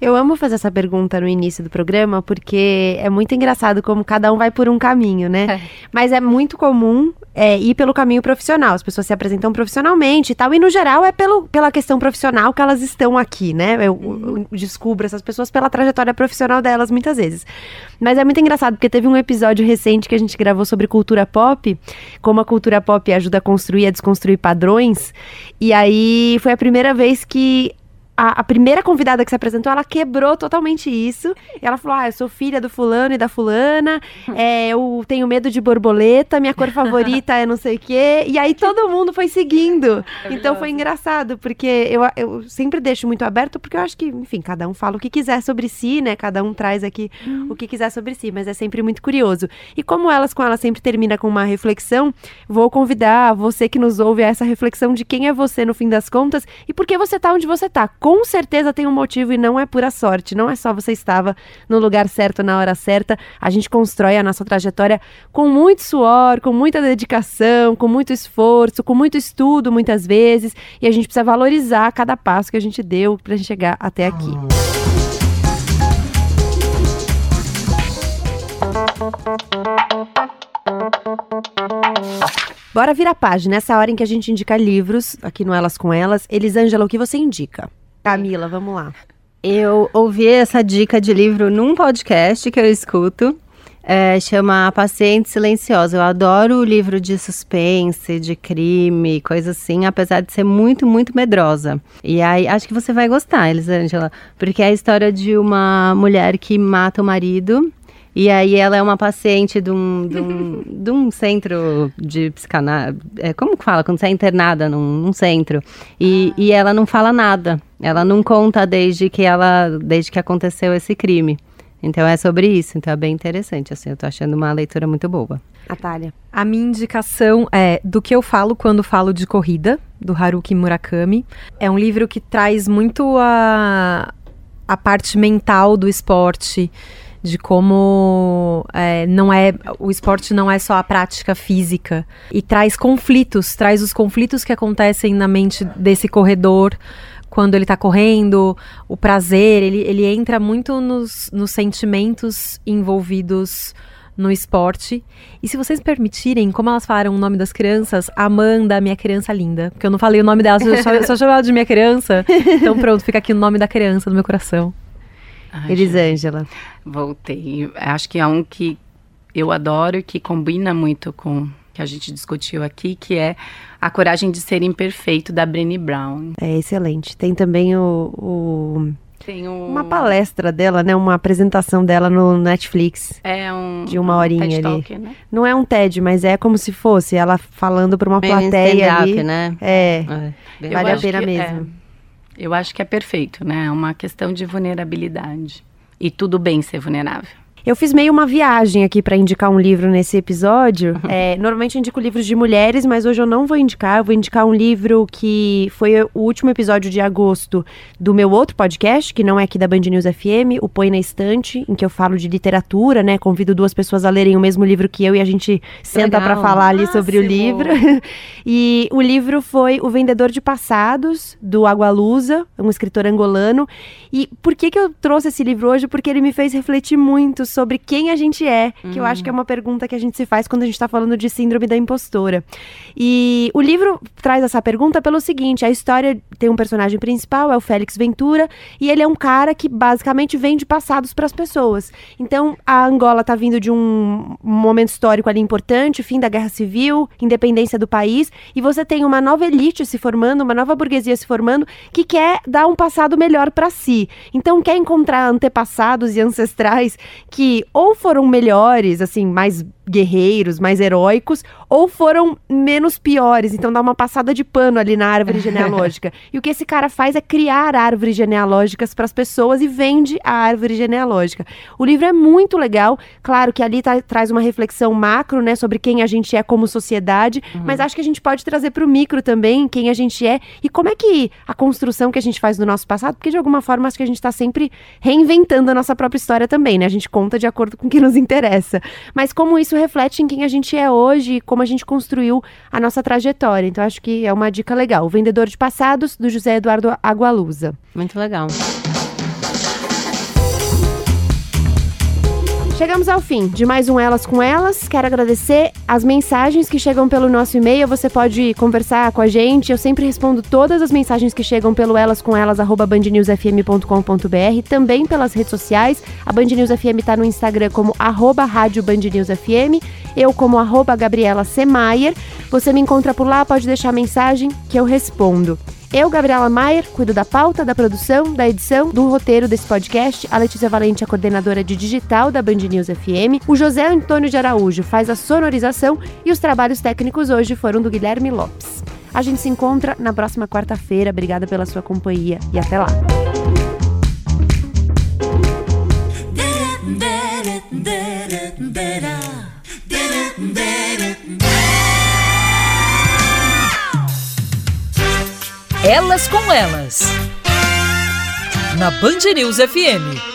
Eu amo fazer essa pergunta no início do programa, porque é muito engraçado como cada um vai por um caminho, né? É. Mas é muito comum é, ir pelo caminho profissional. As pessoas se apresentam profissionalmente e tal, e no geral é pelo, pela questão profissional que elas estão aqui, né? Eu, eu descubro essas pessoas pela trajetória profissional delas muitas vezes. Mas é muito engraçado, porque teve um episódio recente que a gente gravou sobre cultura pop, como a cultura pop ajuda a construir e a desconstruir padrões, e aí foi a primeira vez que A, a primeira convidada que se apresentou, ela quebrou totalmente isso. Ela falou, ah, eu sou filha do fulano e da fulana, é, eu tenho medo de borboleta, minha cor favorita é não sei o quê. E aí todo mundo foi seguindo. É então foi engraçado, porque eu, eu sempre deixo muito aberto, porque eu acho que, enfim, cada um fala o que quiser sobre si, né? Cada um traz aqui hum. o que quiser sobre si, mas é sempre muito curioso. E como Elas com Elas sempre termina com uma reflexão, vou convidar você que nos ouve a essa reflexão de quem é você no fim das contas e por que você tá onde você tá. Com certeza tem um motivo e não é pura sorte. Não é só você estava no lugar certo, na hora certa. A gente constrói a nossa trajetória com muito suor, com muita dedicação, com muito esforço, com muito estudo, muitas vezes. E a gente precisa valorizar cada passo que a gente deu para chegar até aqui. Bora virar a página. Nessa hora em que a gente indica livros, aqui no Elas com Elas. Elisângela, o que você indica? Camila, vamos lá. Eu ouvi essa dica de livro num podcast que eu escuto, é, chama Paciente Silenciosa. Eu adoro o livro de suspense, de crime, coisa assim, apesar de ser muito, muito medrosa. E aí, acho que você vai gostar, Elisângela, porque é a história de uma mulher que mata o marido E aí ela é uma paciente de um, de um, de um centro de psicanálise, é, como que fala? Quando você é internada num, num centro. E, ah. e ela não fala nada, ela não conta desde que, ela, desde que aconteceu esse crime. Então é sobre isso, então é bem interessante, assim, eu tô achando uma leitura muito boa. Natália. A minha indicação é Do que eu falo quando falo de corrida, do Haruki Murakami. É um livro que traz muito a, a parte mental do esporte, de como é, não é, o esporte não é só a prática física. E traz conflitos, traz os conflitos que acontecem na mente desse corredor, quando ele tá correndo, o prazer, ele, ele entra muito nos, nos sentimentos envolvidos no esporte. E se vocês permitirem, como elas falaram o nome das crianças, Amanda, minha criança linda, porque eu não falei o nome dela, eu só, só chamei ela de minha criança, então pronto, fica aqui o nome da criança no meu coração. Ai, Elisângela. Voltei. Acho que é um que eu adoro e que combina muito com o que a gente discutiu aqui, que é A Coragem de Ser Imperfeito, da Brené Brown. É excelente. Tem também o, o... Tem um... uma palestra dela, né? Uma apresentação dela no Netflix. É um... De uma horinha um TED Talk, ali. Né? Não é um TED, mas é como se fosse ela falando para uma Bem plateia ali. Né? É. é. Vale a pena que, mesmo. É. Eu acho que é perfeito, né? É uma questão de vulnerabilidade. E tudo bem ser vulnerável. Eu fiz meio uma viagem aqui para indicar um livro nesse episódio. É, normalmente eu indico livros de mulheres, mas hoje eu não vou indicar. Eu vou indicar um livro que foi o último episódio de agosto do meu outro podcast, que não é aqui da Band News F M, o Põe na Estante, em que eu falo de literatura, né? Convido duas pessoas a lerem o mesmo livro que eu e a gente senta para falar ali Máximo. sobre o livro. E o livro foi O Vendedor de Passados, do Agualusa, um escritor angolano. E por que que eu trouxe esse livro hoje? Porque ele me fez refletir muito sobre quem a gente é, que hum. eu acho que é uma pergunta que a gente se faz quando a gente está falando de síndrome da impostora. E o livro traz essa pergunta pelo seguinte: a história tem um personagem principal, é o Félix Ventura, e ele é um cara que basicamente vende passados para as pessoas. Então, a Angola está vindo de um momento histórico ali importante, fim da Guerra Civil, independência do país, e você tem uma nova elite se formando, uma nova burguesia se formando, que quer dar um passado melhor para si. Então, quer encontrar antepassados e ancestrais que que ou foram melhores, assim, mais guerreiros, mais heróicos, ou foram menos piores. Então dá uma passada de pano ali na árvore genealógica. E o que esse cara faz é criar árvores genealógicas para as pessoas e vende a árvore genealógica. O livro é muito legal. Claro que ali tá, traz uma reflexão macro, né, sobre quem a gente é como sociedade, uhum. mas acho que a gente pode trazer para o micro também quem a gente é e como é que a construção que a gente faz do nosso passado, porque de alguma forma acho que a gente está sempre reinventando a nossa própria história também, né? A gente conta de acordo com o que nos interessa. Mas como isso reflete em quem a gente é hoje e como a gente construiu a nossa trajetória. Então acho que é uma dica legal. O Vendedor de Passados, do José Eduardo Agualusa. Muito legal. Chegamos ao fim de mais um Elas com Elas. Quero agradecer as mensagens que chegam pelo nosso e-mail. Você pode conversar com a gente. Eu sempre respondo todas as mensagens que chegam pelo elas com elas arroba band news f m ponto com ponto b r. Também pelas redes sociais. A Band News F M está no Instagram como arroba rádio Band News F M. Eu como arroba Gabriela C. Mayer. Você me encontra por lá, pode deixar mensagem que eu respondo. Eu, Gabriela Mayer, cuido da pauta, da produção, da edição, do roteiro desse podcast. A Letícia Valente é coordenadora de digital da Band News F M. O José Antônio de Araújo faz a sonorização e os trabalhos técnicos hoje foram do Guilherme Lopes. A gente se encontra na próxima quarta-feira. Obrigada pela sua companhia e até lá. Elas com Elas, na Band News F M.